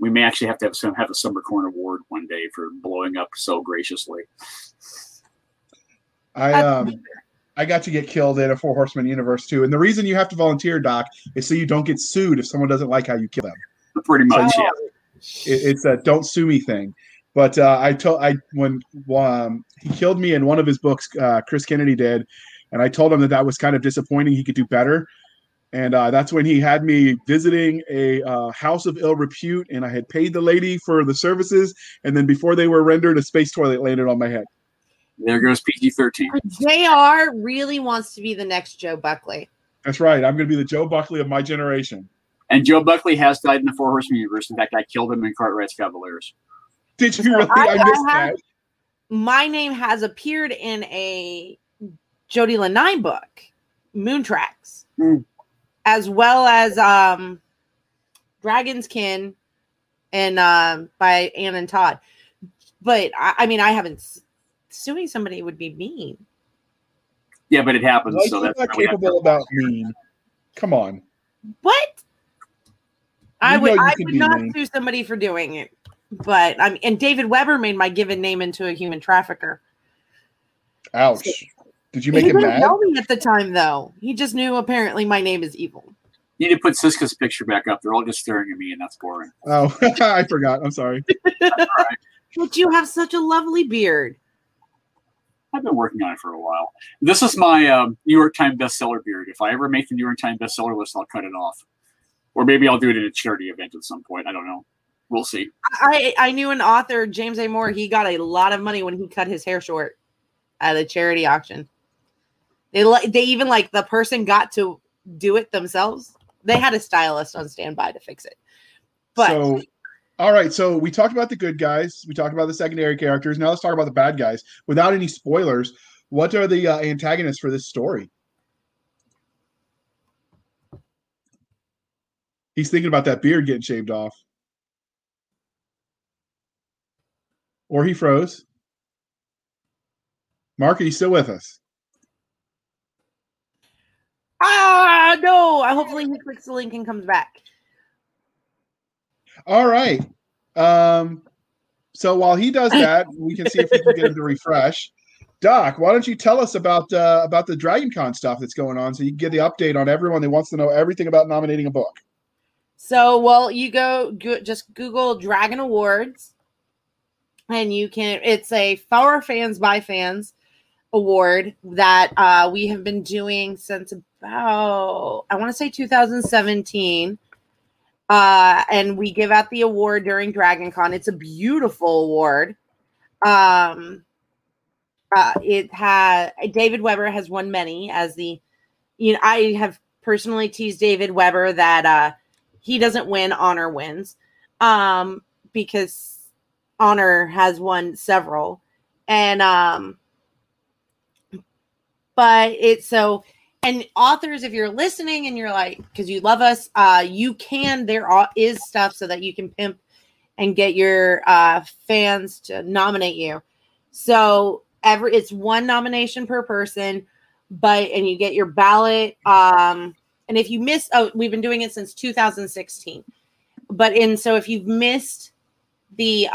we may actually have to have a Summercorn Award one day for blowing up so graciously. I got to get killed in a Four Horsemen universe too, and the reason you have to volunteer, Doc, is so you don't get sued if someone doesn't like how you kill them. Pretty much, yeah. It's a don't sue me thing. But when he killed me in one of his books, Chris Kennedy did, and I told him that that was kind of disappointing. He could do better. And that's when he had me visiting a house of ill repute, and I had paid the lady for the services, and then before they were rendered, a space toilet landed on my head. There goes PG-13. JR really wants to be the next Joe Buckley. That's right. I'm going to be the Joe Buckley of my generation. And Joe Buckley has died in the Four Horsemen Universe. In fact, I killed him in Cartwright's Cavaliers. Did you really? I missed that. My name has appeared in a Jody Lanai book, Moon Tracks, as well as Dragon's Kin and by Ann and Todd. But I mean, I haven't. Suing somebody would be mean. Yeah, but it happens. Well, so that's not capable about mean. Come on. What? I would not sue somebody for doing it. But I mean, and David Weber made my given name into a human trafficker. Ouch! Did you make him mad? He didn't know me at the time, though. He just knew apparently my name is evil. You need to put Siska's picture back up. They're all just staring at me, and that's boring. Oh, I forgot. I'm sorry. That's all right. But you have such a lovely beard. I've been working on it for a while. This is my New York Times bestseller beard. If I ever make the New York Times bestseller list, I'll cut it off, or maybe I'll do it at a charity event at some point. I don't know. We'll see. I knew an author, James A. Moore. He got a lot of money when he cut his hair short at a charity auction. They even like the person got to do it themselves. They had a stylist on standby to fix it. But so, all right. So we talked about the good guys. We talked about the secondary characters. Now let's talk about the bad guys. Without any spoilers, what are the antagonists for this story? He's thinking about that beard getting shaved off. Or he froze. Mark, are you still with us? Ah, no. Hopefully he clicks the link and comes back. All right. So while he does that, we can see if we can get him to refresh. Doc, why don't you tell us about the Dragon Con stuff that's going on so you can get the update on everyone that wants to know everything about nominating a book. So, well, you just Google Dragon Awards. And you can, it's a For Fans by Fans award that we have been doing since about, I want to say 2017. And we give out the award during Dragon Con. It's a beautiful award. It had, David Weber has won many as the, you know, I have personally teased David Weber that he doesn't win, Honor wins. Because Honor has won several, and but it's so. And authors, if you're listening and you're like, because you love us, you can. There is stuff so that you can pimp and get your fans to nominate you. So it's one nomination per person, but and you get your ballot. And if you miss, we've been doing it since 2016. But and so if you've missed the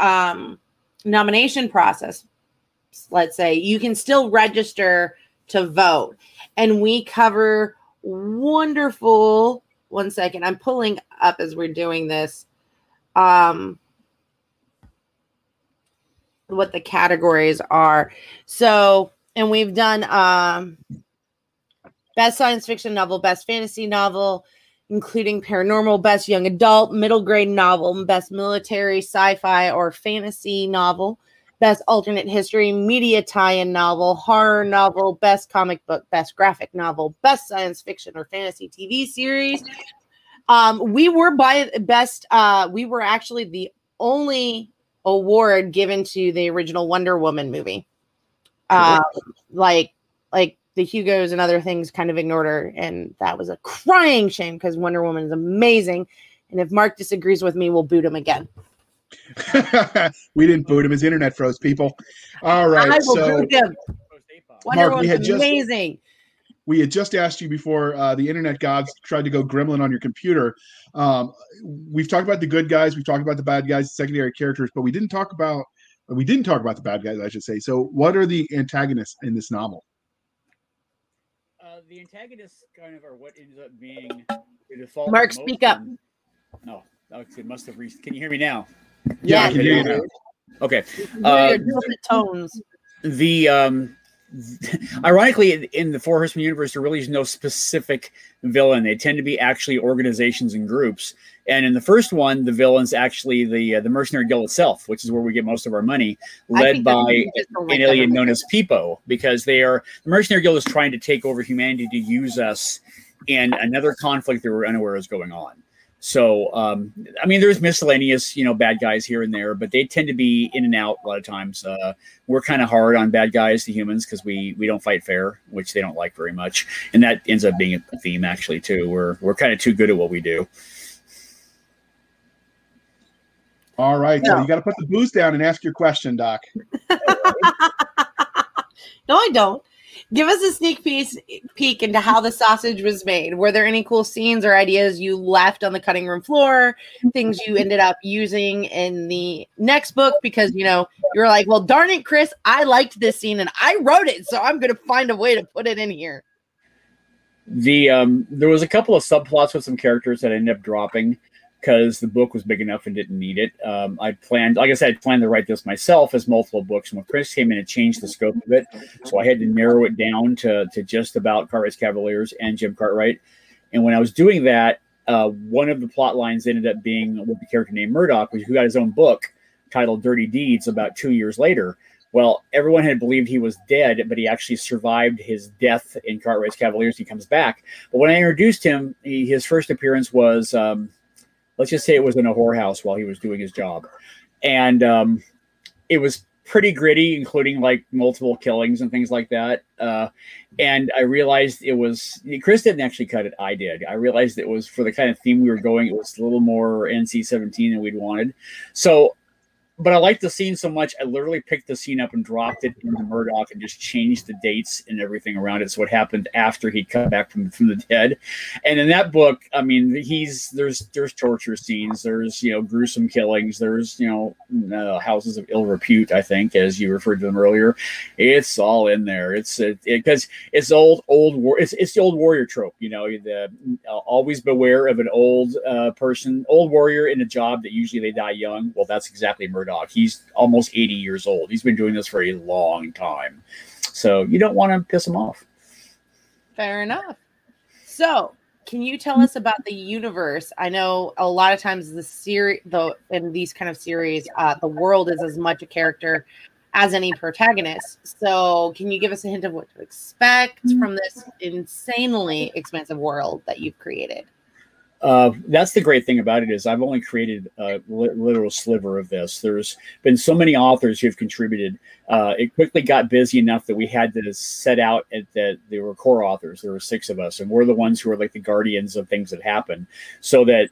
nomination process, let's say, you can still register to vote. And we cover wonderful, one second, I'm pulling up as we're doing this, what the categories are. So, and we've done best science fiction novel, best fantasy novel, including paranormal, best young adult, middle grade novel, best military, sci-fi, or fantasy novel, best alternate history, media tie-in novel, horror novel, best comic book, best graphic novel, best science fiction or fantasy TV series. We were by best. We were actually the only award given to the original Wonder Woman movie. Like the Hugos and other things kind of ignored her, and that was a crying shame because Wonder Woman is amazing. And if Mark disagrees with me, we'll boot him again. We didn't boot him; his internet froze. People, all right. I will boot him. Wonder Woman is amazing. We had just asked you before the internet gods tried to go gremlin on your computer. We've talked about the good guys, we've talked about the bad guys, the secondary characters, but we didn't talk about the bad guys, I should say. So, what are the antagonists in this novel? The antagonists kind of are what ends up being the default. Mark, speak up. No, Alex, it must have reached. Can you hear me now? Yeah, I can hear you now. Okay. Different tones. Ironically, in the Four Horsemen universe, there really is no specific villain. They tend to be actually organizations and groups. And in the first one, the villain's actually the Mercenary Guild itself, which is where we get most of our money, led by an alien known as Peepo, because they are the Mercenary Guild is trying to take over humanity to use us in another conflict that we're unaware is going on. So, I mean, there's miscellaneous, bad guys here and there, but they tend to be in and out a lot of times. We're kind of hard on bad guys, the humans, because we don't fight fair, which they don't like very much. And that ends up being a theme, actually, too. We're kind of too good at what we do. All right. Yeah. So you got to put the booze down and ask your question, Doc. No, I don't. Give us a sneak peek into how the sausage was made. Were there any cool scenes or ideas you left on the cutting room floor, things you ended up using in the next book? Because, you're like, well, darn it, Chris, I liked this scene and I wrote it, so I'm going to find a way to put it in here. There was a couple of subplots with some characters that I ended up dropping because the book was big enough and didn't need it. I planned to write this myself as multiple books, and when Chris came in, it changed the scope of it. So I had to narrow it down to just about Cartwright's Cavaliers and Jim Cartwright. And when I was doing that, one of the plot lines ended up being with the character named Murdoch, who got his own book titled Dirty Deeds about 2 years later. Well, everyone had believed he was dead, but he actually survived his death in Cartwright's Cavaliers. He comes back. But when I introduced him, his first appearance was... let's just say it was in a whorehouse while he was doing his job. And it was pretty gritty, including like multiple killings and things like that. And I realized Chris didn't actually cut it. I did. I realized it was for the kind of theme we were going. It was a little more NC-17 than we'd wanted. So, but I liked the scene so much. I literally picked the scene up and dropped it into Murdoch and just changed the dates and everything around it. So what happened after he come back from the dead. And in that book, I mean, there's torture scenes, there's, gruesome killings, there's, houses of ill repute, I think, as you referred to them earlier. It's all in there. It's the old warrior trope, always beware of an old person, old warrior in a job that usually they die young. Well, that's exactly Murdoch. He's almost 80 years old. He's been doing this for a long time. So you don't want to piss him off. Fair enough. So can you tell us about the universe? I know a lot of times in these kind of series, the world is as much a character as any protagonist. So can you give us a hint of what to expect from this insanely expansive world that you've created? That's the great thing about it is I've only created a literal sliver of this. There's been so many authors who've contributed. It quickly got busy enough that we had to set out that there were core authors. There were 6 of us, and we're the ones who are like the guardians of things that happen, so that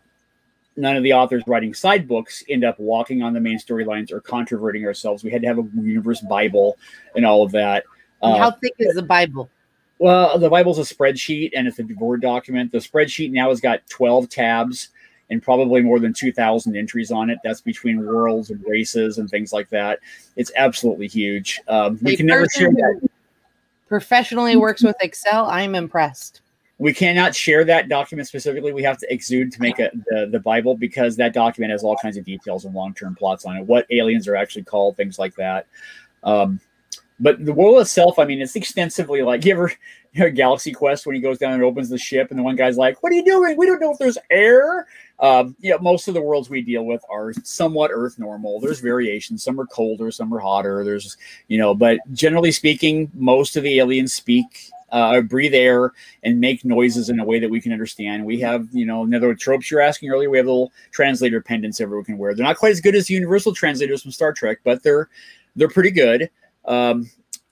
none of the authors writing side books end up walking on the main storylines or controverting ourselves. We had to have a universe Bible and all of that. How thick is the Bible? Well, the Bible's a spreadsheet, and it's a Word document. The spreadsheet now has got 12 tabs and probably more than 2,000 entries on it. That's between worlds and races and things like that. It's absolutely huge. We can never share that. Professionally works with Excel. I'm impressed. We cannot share that document specifically. We have to exude to make the Bible, because that document has all kinds of details and long-term plots on it. What aliens are actually called, things like that. But the world itself, I mean, it's extensively like, you ever hear Galaxy Quest when he goes down and opens the ship and the one guy's like, what are you doing? We don't know if there's air. Most of the worlds we deal with are somewhat Earth normal. There's variations. Some are colder, some are hotter. There's, but generally speaking, most of the aliens speak, breathe air, and make noises in a way that we can understand. We have, another tropes you're asking earlier, we have little translator pendants everyone can wear. They're not quite as good as the universal translators from Star Trek, but they're pretty good.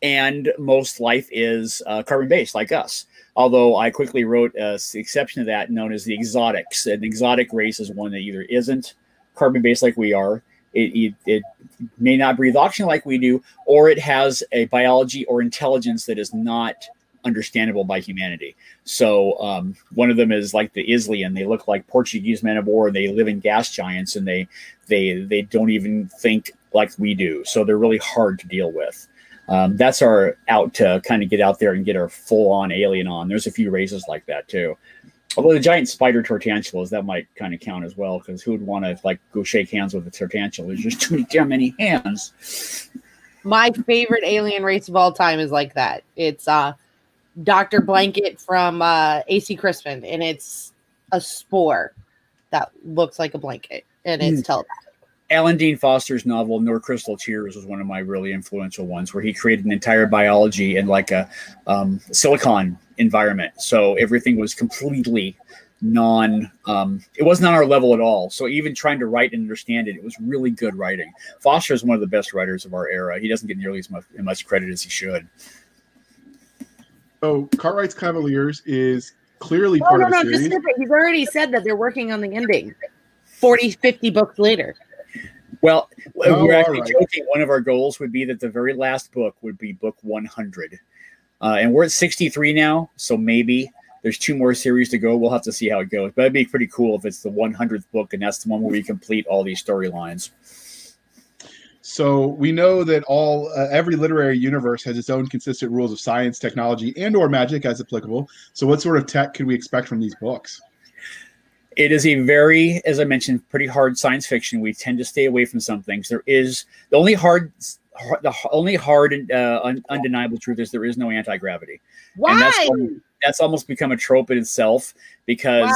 And most life is carbon-based, like us. Although I quickly wrote an exception to that, known as the exotics. An exotic race is one that either isn't carbon-based like we are, it may not breathe oxygen like we do, or it has a biology or intelligence that is not understandable by humanity. So one of them is like the Islian. They look like Portuguese men of war. They live in gas giants, and they don't even think like we do. So they're really hard to deal with. That's our out to kind of get out there and get our full on alien on. There's a few races like that too. Although the giant spider tartantulas, that might kind of count as well, because who would want to like go shake hands with a tartantula? There's just too damn many hands. My favorite alien race of all time is like that. It's Dr. Blanket from AC Crispin, and it's a spore that looks like a blanket, and it's telepathic. Alan Dean Foster's novel *Nor Crystal Tears* was one of my really influential ones, where he created an entire biology in like a silicon environment, so everything was completely non. It wasn't on our level at all. So even trying to write and understand it, it was really good writing. Foster is one of the best writers of our era. He doesn't get nearly as much credit as he should. Oh, Cartwright's Cavaliers is clearly part of the series. Just he's already said that they're working on the ending. 40, 50 books later. Well, we're actually joking. One of our goals would be that the very last book would be book 100. And we're at 63 now, so maybe there's two more series to go. We'll have to see how it goes. But it'd be pretty cool if it's the 100th book, and that's the one where we complete all these storylines. So we know that every literary universe has its own consistent rules of science, technology, and or magic as applicable. So what sort of tech can we expect from these books? It is a very, as I mentioned, pretty hard science fiction. We tend to stay away from some things. There is the only hard and undeniable truth is there is no anti-gravity. Why? And that's almost become a trope in itself because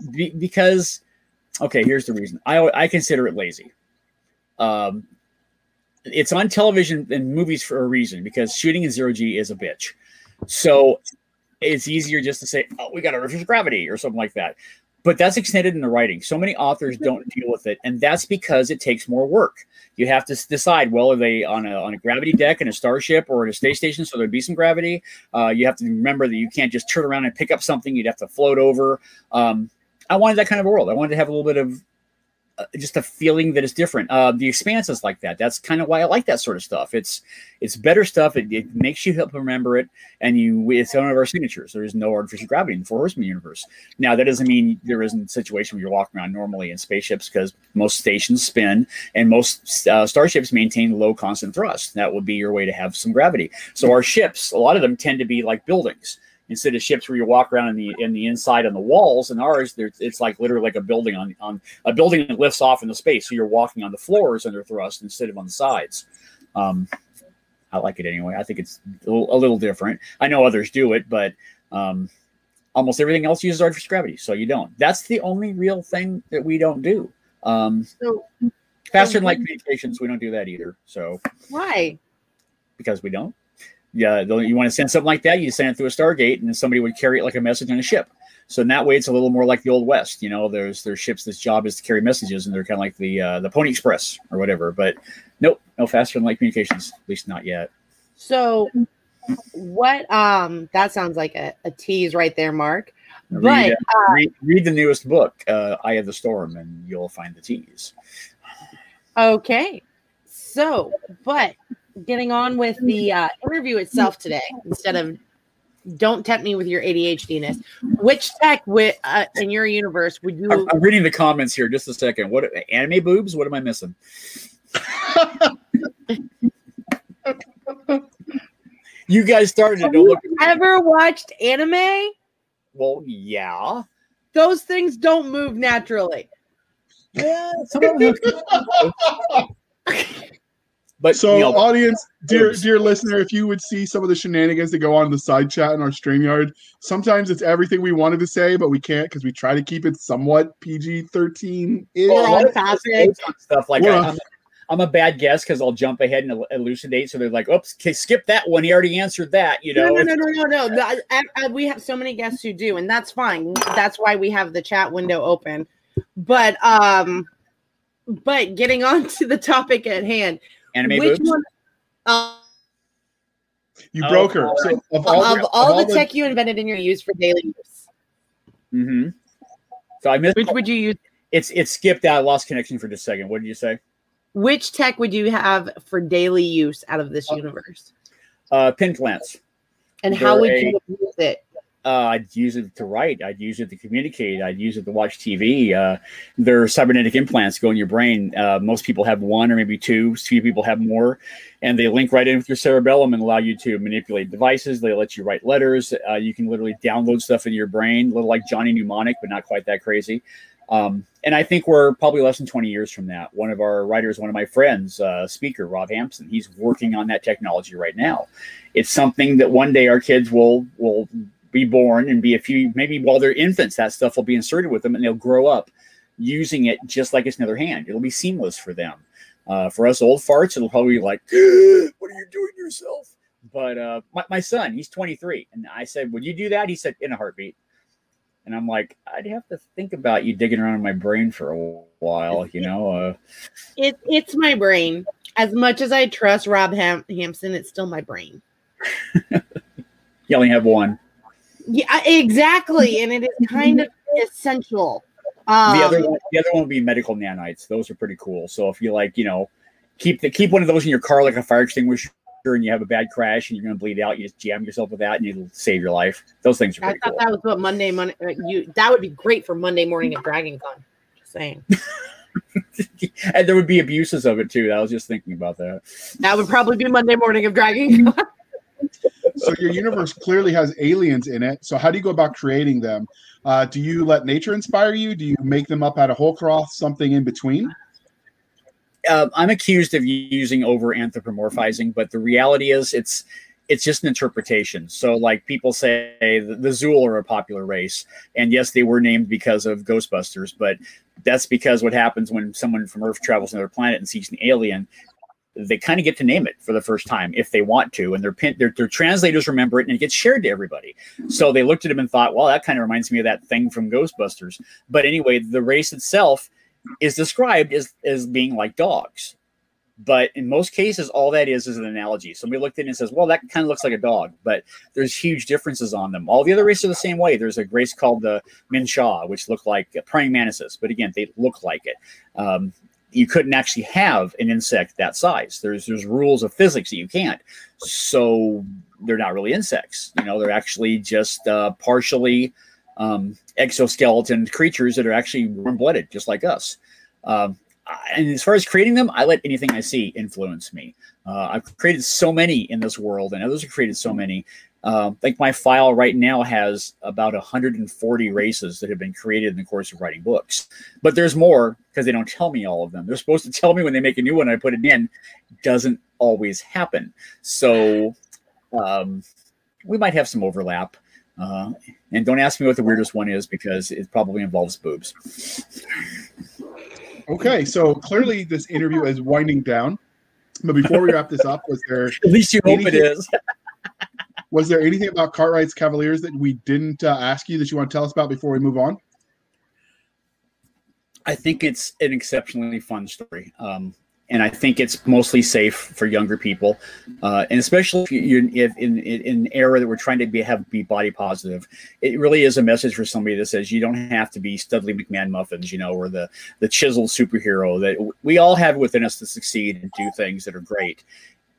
okay, here's the reason. I consider it lazy. It's on television and movies for a reason, because shooting in zero-G is a bitch. So it's easier just to say, oh, we got to reverse gravity or something like that. But that's extended in the writing. So many authors don't deal with it, and that's because it takes more work. You have to decide, well, are they on a gravity deck in a starship or in a space station, so there'd be some gravity? You have to remember that you can't just turn around and pick up something. You'd have to float over. I wanted that kind of a world. I wanted to have a little bit of just a feeling that is different. The Expanse is like that. That's kind of why I like that sort of stuff. It's better stuff. It makes you help remember it, and it's one of our signatures. There is no artificial gravity in the Four Horsemen universe. Now, that doesn't mean there isn't a situation where you're walking around normally in spaceships, because most stations spin, and most starships maintain low constant thrust. That would be your way to have some gravity. So our ships, a lot of them tend to be like buildings. Instead of ships where you walk around in the inside on the walls, and ours, it's like literally like a building on a building that lifts off into space. So you're walking on the floors under thrust instead of on the sides. I like it anyway. I think it's a little different. I know others do it, but almost everything else uses artificial gravity, so you don't. That's the only real thing that we don't do. Faster than light communications, we don't do that either. So why? Because we don't. Yeah, you want to send something like that, you send it through a Stargate, and then somebody would carry it like a message on a ship. So in that way, it's a little more like the Old West. You know, there's ships that's job is to carry messages, and they're kind of like the Pony Express or whatever. But nope, no faster than light communications, at least not yet. So what? That sounds like a tease right there, Mark. Read the newest book, Eye of the Storm, and you'll find the tease. Okay. So, but getting on with the interview itself today, instead of don't tempt me with your ADHD-ness, which tech in your universe would you... I'm reading the comments here just a second. What anime boobs? What am I missing? You guys started to look... Ever watched anime? Well, yeah. Those things don't move naturally. Yeah, some of them But, so, you know, audience, dear listener, if you would see some of the shenanigans that go on in the side chat in our StreamYard, sometimes it's everything we wanted to say, but we can't because we try to keep it somewhat PG-13. Stuff like I'm a bad guest because I'll jump ahead and elucidate. So they're like, "Oops, skip that one. He already answered that." You know? No. We have so many guests who do, and that's fine. That's why we have the chat window open. But getting on to the topic at hand. Anime Which boobs? One? You broke her. So of all the tech you invented in your use for daily use. Mm-hmm. So I missed. Which would you use? It skipped out. I lost connection for just a second. What did you say? Which tech would you have for daily use out of this universe? Pin plants. And how would you use it? I'd use it to write. I'd use it to communicate. I'd use it to watch TV. There are cybernetic implants go in your brain. Most people have one or maybe two. Few people have more. And they link right in with your cerebellum and allow you to manipulate devices. They let you write letters. You can literally download stuff into your brain, a little like Johnny Mnemonic, but not quite that crazy. And I think we're probably less than 20 years from that. One of our writers, one of my friends, speaker, Rob Hampson, he's working on that technology right now. It's something that one day our kids will be born and be a few, maybe while they're infants, that stuff will be inserted with them and they'll grow up using it just like it's in their hand. It'll be seamless for them. For us old farts, it'll probably be like, what are you doing yourself? But my son, he's 23. And I said, would you do that? He said, in a heartbeat. And I'm like, I'd have to think about you digging around in my brain for a while, you know. It's my brain. As much as I trust Rob Hampson, it's still my brain. You only have one. Yeah, exactly. And it is kind of essential. The other one would be medical nanites. Those are pretty cool. So if you like, you know, keep one of those in your car like a fire extinguisher, and you have a bad crash and you're going to bleed out, you just jam yourself with that and it'll save your life. Those things are pretty cool. I thought that was what that would be great for Monday morning at Dragon Con. Just saying. And there would be abuses of it too. I was just thinking about that. That would probably be Monday morning of Dragon Con. So your universe clearly has aliens in it. So how do you go about creating them? Do you let nature inspire you? Do you make them up out of whole cloth, something in between? I'm accused of using over anthropomorphizing, but the reality is it's just an interpretation. So like people say the Zool are a popular race, and yes, they were named because of Ghostbusters, but that's because what happens when someone from Earth travels to another planet and sees an alien, they kind of get to name it for the first time if they want to, and their translators remember it and it gets shared to everybody. So they looked at him and thought, well, that kind of reminds me of that thing from Ghostbusters. But anyway, the race itself is described as being like dogs. But in most cases, all that is an analogy. Somebody looked at it and says, well, that kind of looks like a dog, but there's huge differences on them. All the other races are the same way. There's a race called the Minshaw, which look like praying mantises, but again, they look like it. You couldn't actually have an insect that size. There's rules of physics that you can't. So they're not really insects. You know, they're actually just partially exoskeleton creatures that are actually warm-blooded, just like us. And as far as creating them, I let anything I see influence me. I've created so many in this world, and others have created so many. Like my file right now has about 140 races that have been created in the course of writing books. But there's more because they don't tell me all of them. They're supposed to tell me when they make a new one and I put it in. Doesn't always happen. So we might have some overlap. And don't ask me what the weirdest one is because it probably involves boobs. Okay, so clearly this interview is winding down. But before we wrap this up, was there... At least you hope it is. Was there anything about Cartwright's Cavaliers that we didn't ask you that you want to tell us about before we move on? I think it's an exceptionally fun story. And I think it's mostly safe for younger people, and especially if you're in an era that we're trying to be body positive. It really is a message for somebody that says you don't have to be Studley McMahon muffins, you know, or the chiseled superhero that we all have within us to succeed and do things that are great.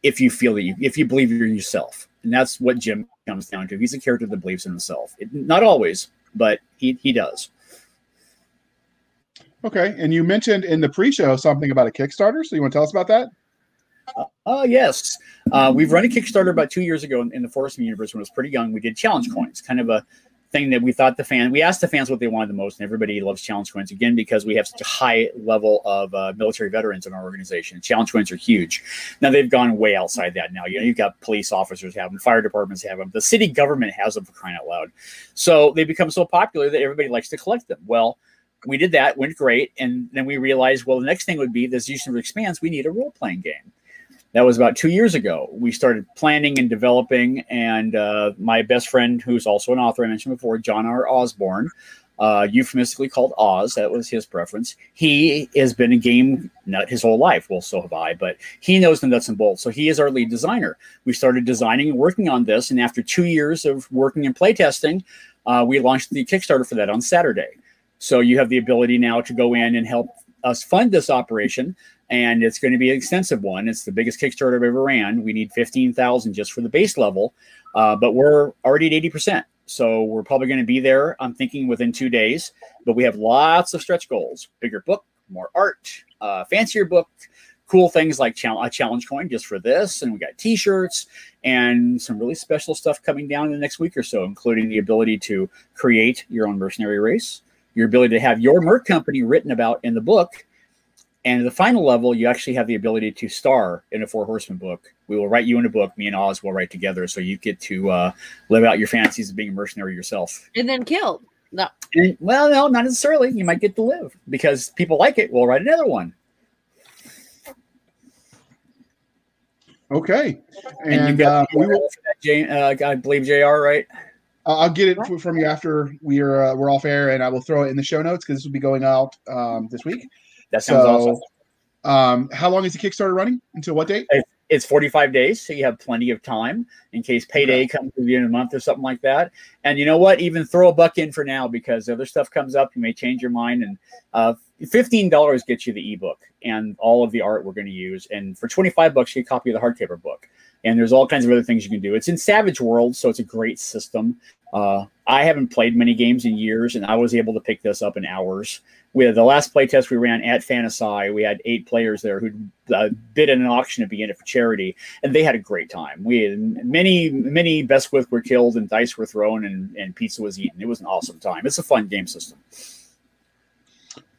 If you feel that if you believe you're yourself, and that's what Jim comes down to. He's a character that believes in himself. Not always, but he does. Okay, and you mentioned in the pre-show something about a Kickstarter, so you want to tell us about that? Yes. We've run a Kickstarter about 2 years ago in the Four Horsemen Universe when I was pretty young. We did challenge coins, kind of a thing that we asked the fans what they wanted the most, and everybody loves challenge coins, again, because we have such a high level of military veterans in our organization. Challenge coins are huge. Now, they've gone way outside that now. You know, you've got police officers have them, fire departments have them. The city government has them, for crying out loud. So they become so popular that everybody likes to collect them. Well, we did that, went great, and then we realized, well, the next thing would be this universe expands, we need a role-playing game. That was about 2 years ago. We started planning and developing, and my best friend, who's also an author I mentioned before, John R. Osborne, euphemistically called Oz, that was his preference. He has been a game nut his whole life. Well, so have I, but he knows the nuts and bolts. So he is our lead designer. We started designing and working on this, and after 2 years of working and playtesting, we launched the Kickstarter for that on Saturday. So you have the ability now to go in and help us fund this operation, and it's going to be an extensive one. It's the biggest Kickstarter I've ever ran. We need $15,000 just for the base level, but we're already at 80%. So we're probably going to be there, I'm thinking, within 2 days. But we have lots of stretch goals. Bigger book, more art, fancier book, cool things like a challenge coin just for this. And we got T-shirts and some really special stuff coming down in the next week or so, including the ability to create your own mercenary race, your ability to have your merc company written about in the book. And at the final level, you actually have the ability to star in a Four Horsemen book. We will write you in a book. Me and Oz will write together. So you get to live out your fantasies of being a mercenary yourself. And then killed. No. And, well, no, not necessarily. You might get to live because people like it. We'll write another one. Okay. And you got we will, I believe JR, right? I'll get it from you after we're off air, and I will throw it in the show notes because this will be going out this week. That sounds awesome. How long is the Kickstarter running? Until what date? It's 45 days, so you have plenty of time in case payday comes to the end of the month or something like that. And you know what? Even throw a buck in for now because other stuff comes up. You may change your mind. And $15 gets you the ebook and all of the art we're going to use. And for $25, you get a copy of the hardcover book. And there's all kinds of other things you can do. It's in Savage World, so it's a great system. I haven't played many games in years, and I was able to pick this up in hours. We had the last playtest we ran at Fantasy. We had 8 players there who bid in an auction to be in it for charity, and they had a great time. We had many best with were killed, and dice were thrown, and pizza was eaten. It was an awesome time. It's a fun game system.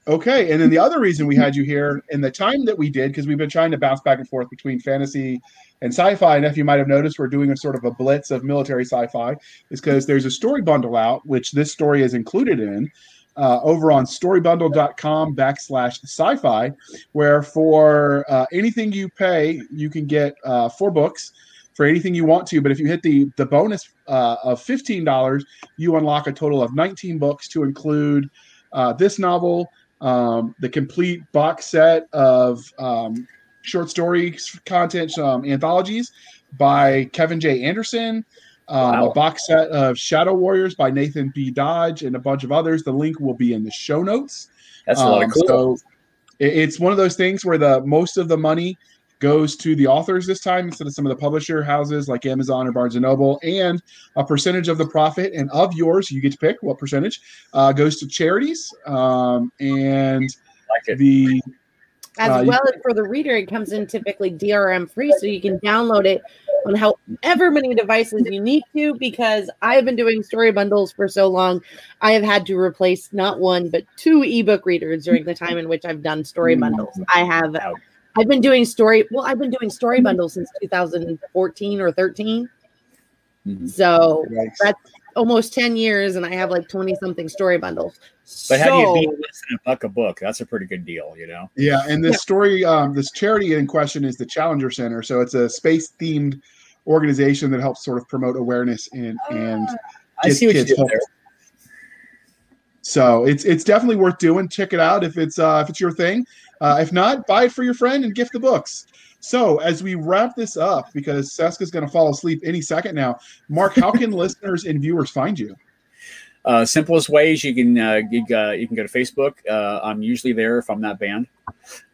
Okay, and then the other reason we had you here in the time that we did, because we've been trying to bounce back and forth between fantasy and sci-fi, and if you might have noticed, we're doing a sort of a blitz of military sci-fi, is because there's a story bundle out, which this story is included in, over on storybundle.com/sci-fi, where for anything you pay, you can get 4 books for anything you want to. But if you hit the bonus of $15, you unlock a total of 19 books to include this novel, the complete box set of short story content anthologies by Kevin J. Anderson, a box set of Shadow Warriors by Nathan B. Dodge, and a bunch of others. The link will be in the show notes. That's a lot of cool. So it's one of those things where the most of the money goes to the authors this time instead of some of the publisher houses like Amazon or Barnes & Noble, and a percentage of the profit and of yours, you get to pick what percentage, goes to charities. And the as well as for the reader, it comes in typically DRM free, so you can download it on however many devices you need to, because I have been doing story bundles for so long, I have had to replace not one, but 2 ebook readers during the time in which I've done story bundles. I've been doing story bundles since 2014 or 13. Mm-hmm. So that's almost 10 years, and I have like 20-something story bundles. But how do you beat less than $1 a book? That's a pretty good deal, you know? Yeah, and this story, this charity in question is the Challenger Center. So it's a space-themed organization that helps sort of promote awareness and I see what you did there. So it's definitely worth doing. Check it out if it's your thing. If not, buy it for your friend and gift the books. So as we wrap this up, because Seska's going to fall asleep any second now, Mark, how can listeners and viewers find you? Simplest ways, you can go to Facebook. I'm usually there if I'm not banned.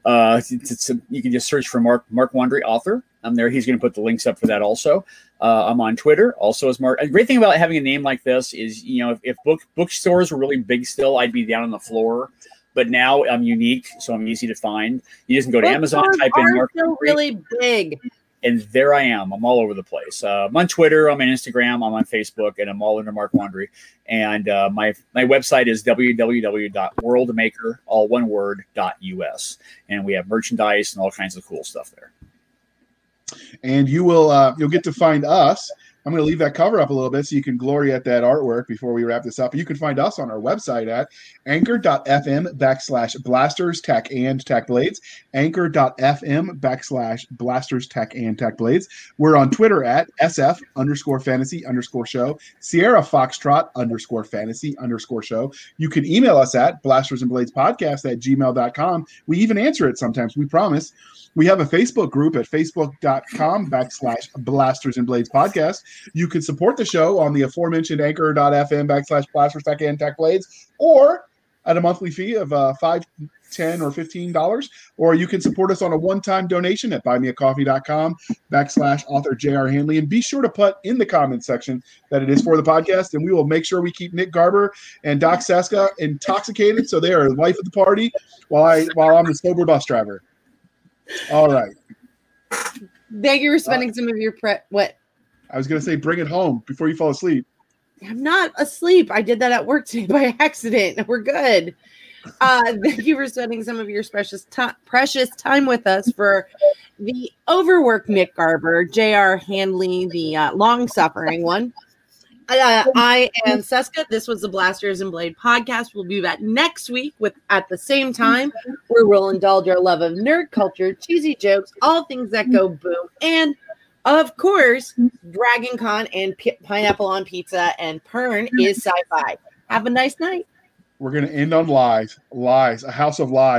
You can just search for Mark Wandrey, author. I'm there. He's going to put the links up for that also. I'm on Twitter also as Mark. A great thing about having a name like this is, you know, if bookstores were really big still, I'd be down on the floor. But now I'm unique, so I'm easy to find. You just can go to Amazon, type in Mark. Still really big. And there I am. I'm all over the place. I'm on Twitter. I'm on Instagram. I'm on Facebook. And I'm all under Mark Wandrey. And my website is www.worldmaker.us. And we have merchandise and all kinds of cool stuff there. And you will you'll get to find us. I'm going to leave that cover up a little bit so you can glory at that artwork before we wrap this up. You can find us on our website at anchor.fm/blasters-tech-and-tech-blades, anchor.fm/blasters-tech-and-tech-blades. We're on Twitter at SF_fantasy_show, Sierra Foxtrot_fantasy_show. You can email us at blastersandbladespodcast@gmail.com. We even answer it sometimes. We promise. We have a Facebook group at facebook.com/blastersandbladespodcast. You can support the show on the aforementioned anchor.fm/blastersandblades, or at a monthly fee of $5, $10, or $15, or you can support us on a one-time donation at buymeacoffee.com/author J.R. Handley. And be sure to put in the comments section that it is for the podcast, and we will make sure we keep Nick Garber and Doc Saska intoxicated so they are the life of the party while I'm the sober bus driver. All right. Thank you for spending some of your prep. What? I was going to say, bring it home before you fall asleep. I'm not asleep. I did that at work today by accident. We're good. Thank you for spending some of your precious time with us for the overworked Nick Garber, J.R. Handley, the long-suffering one. I am Seska. This was the Blasters and Blade podcast. We'll be back next week at the same time, where we'll indulge our love of nerd culture, cheesy jokes, all things that go boom, and of course, Dragon Con and Pineapple on Pizza and Pern is sci-fi. Have a nice night. We're going to end on lies. A house of lies.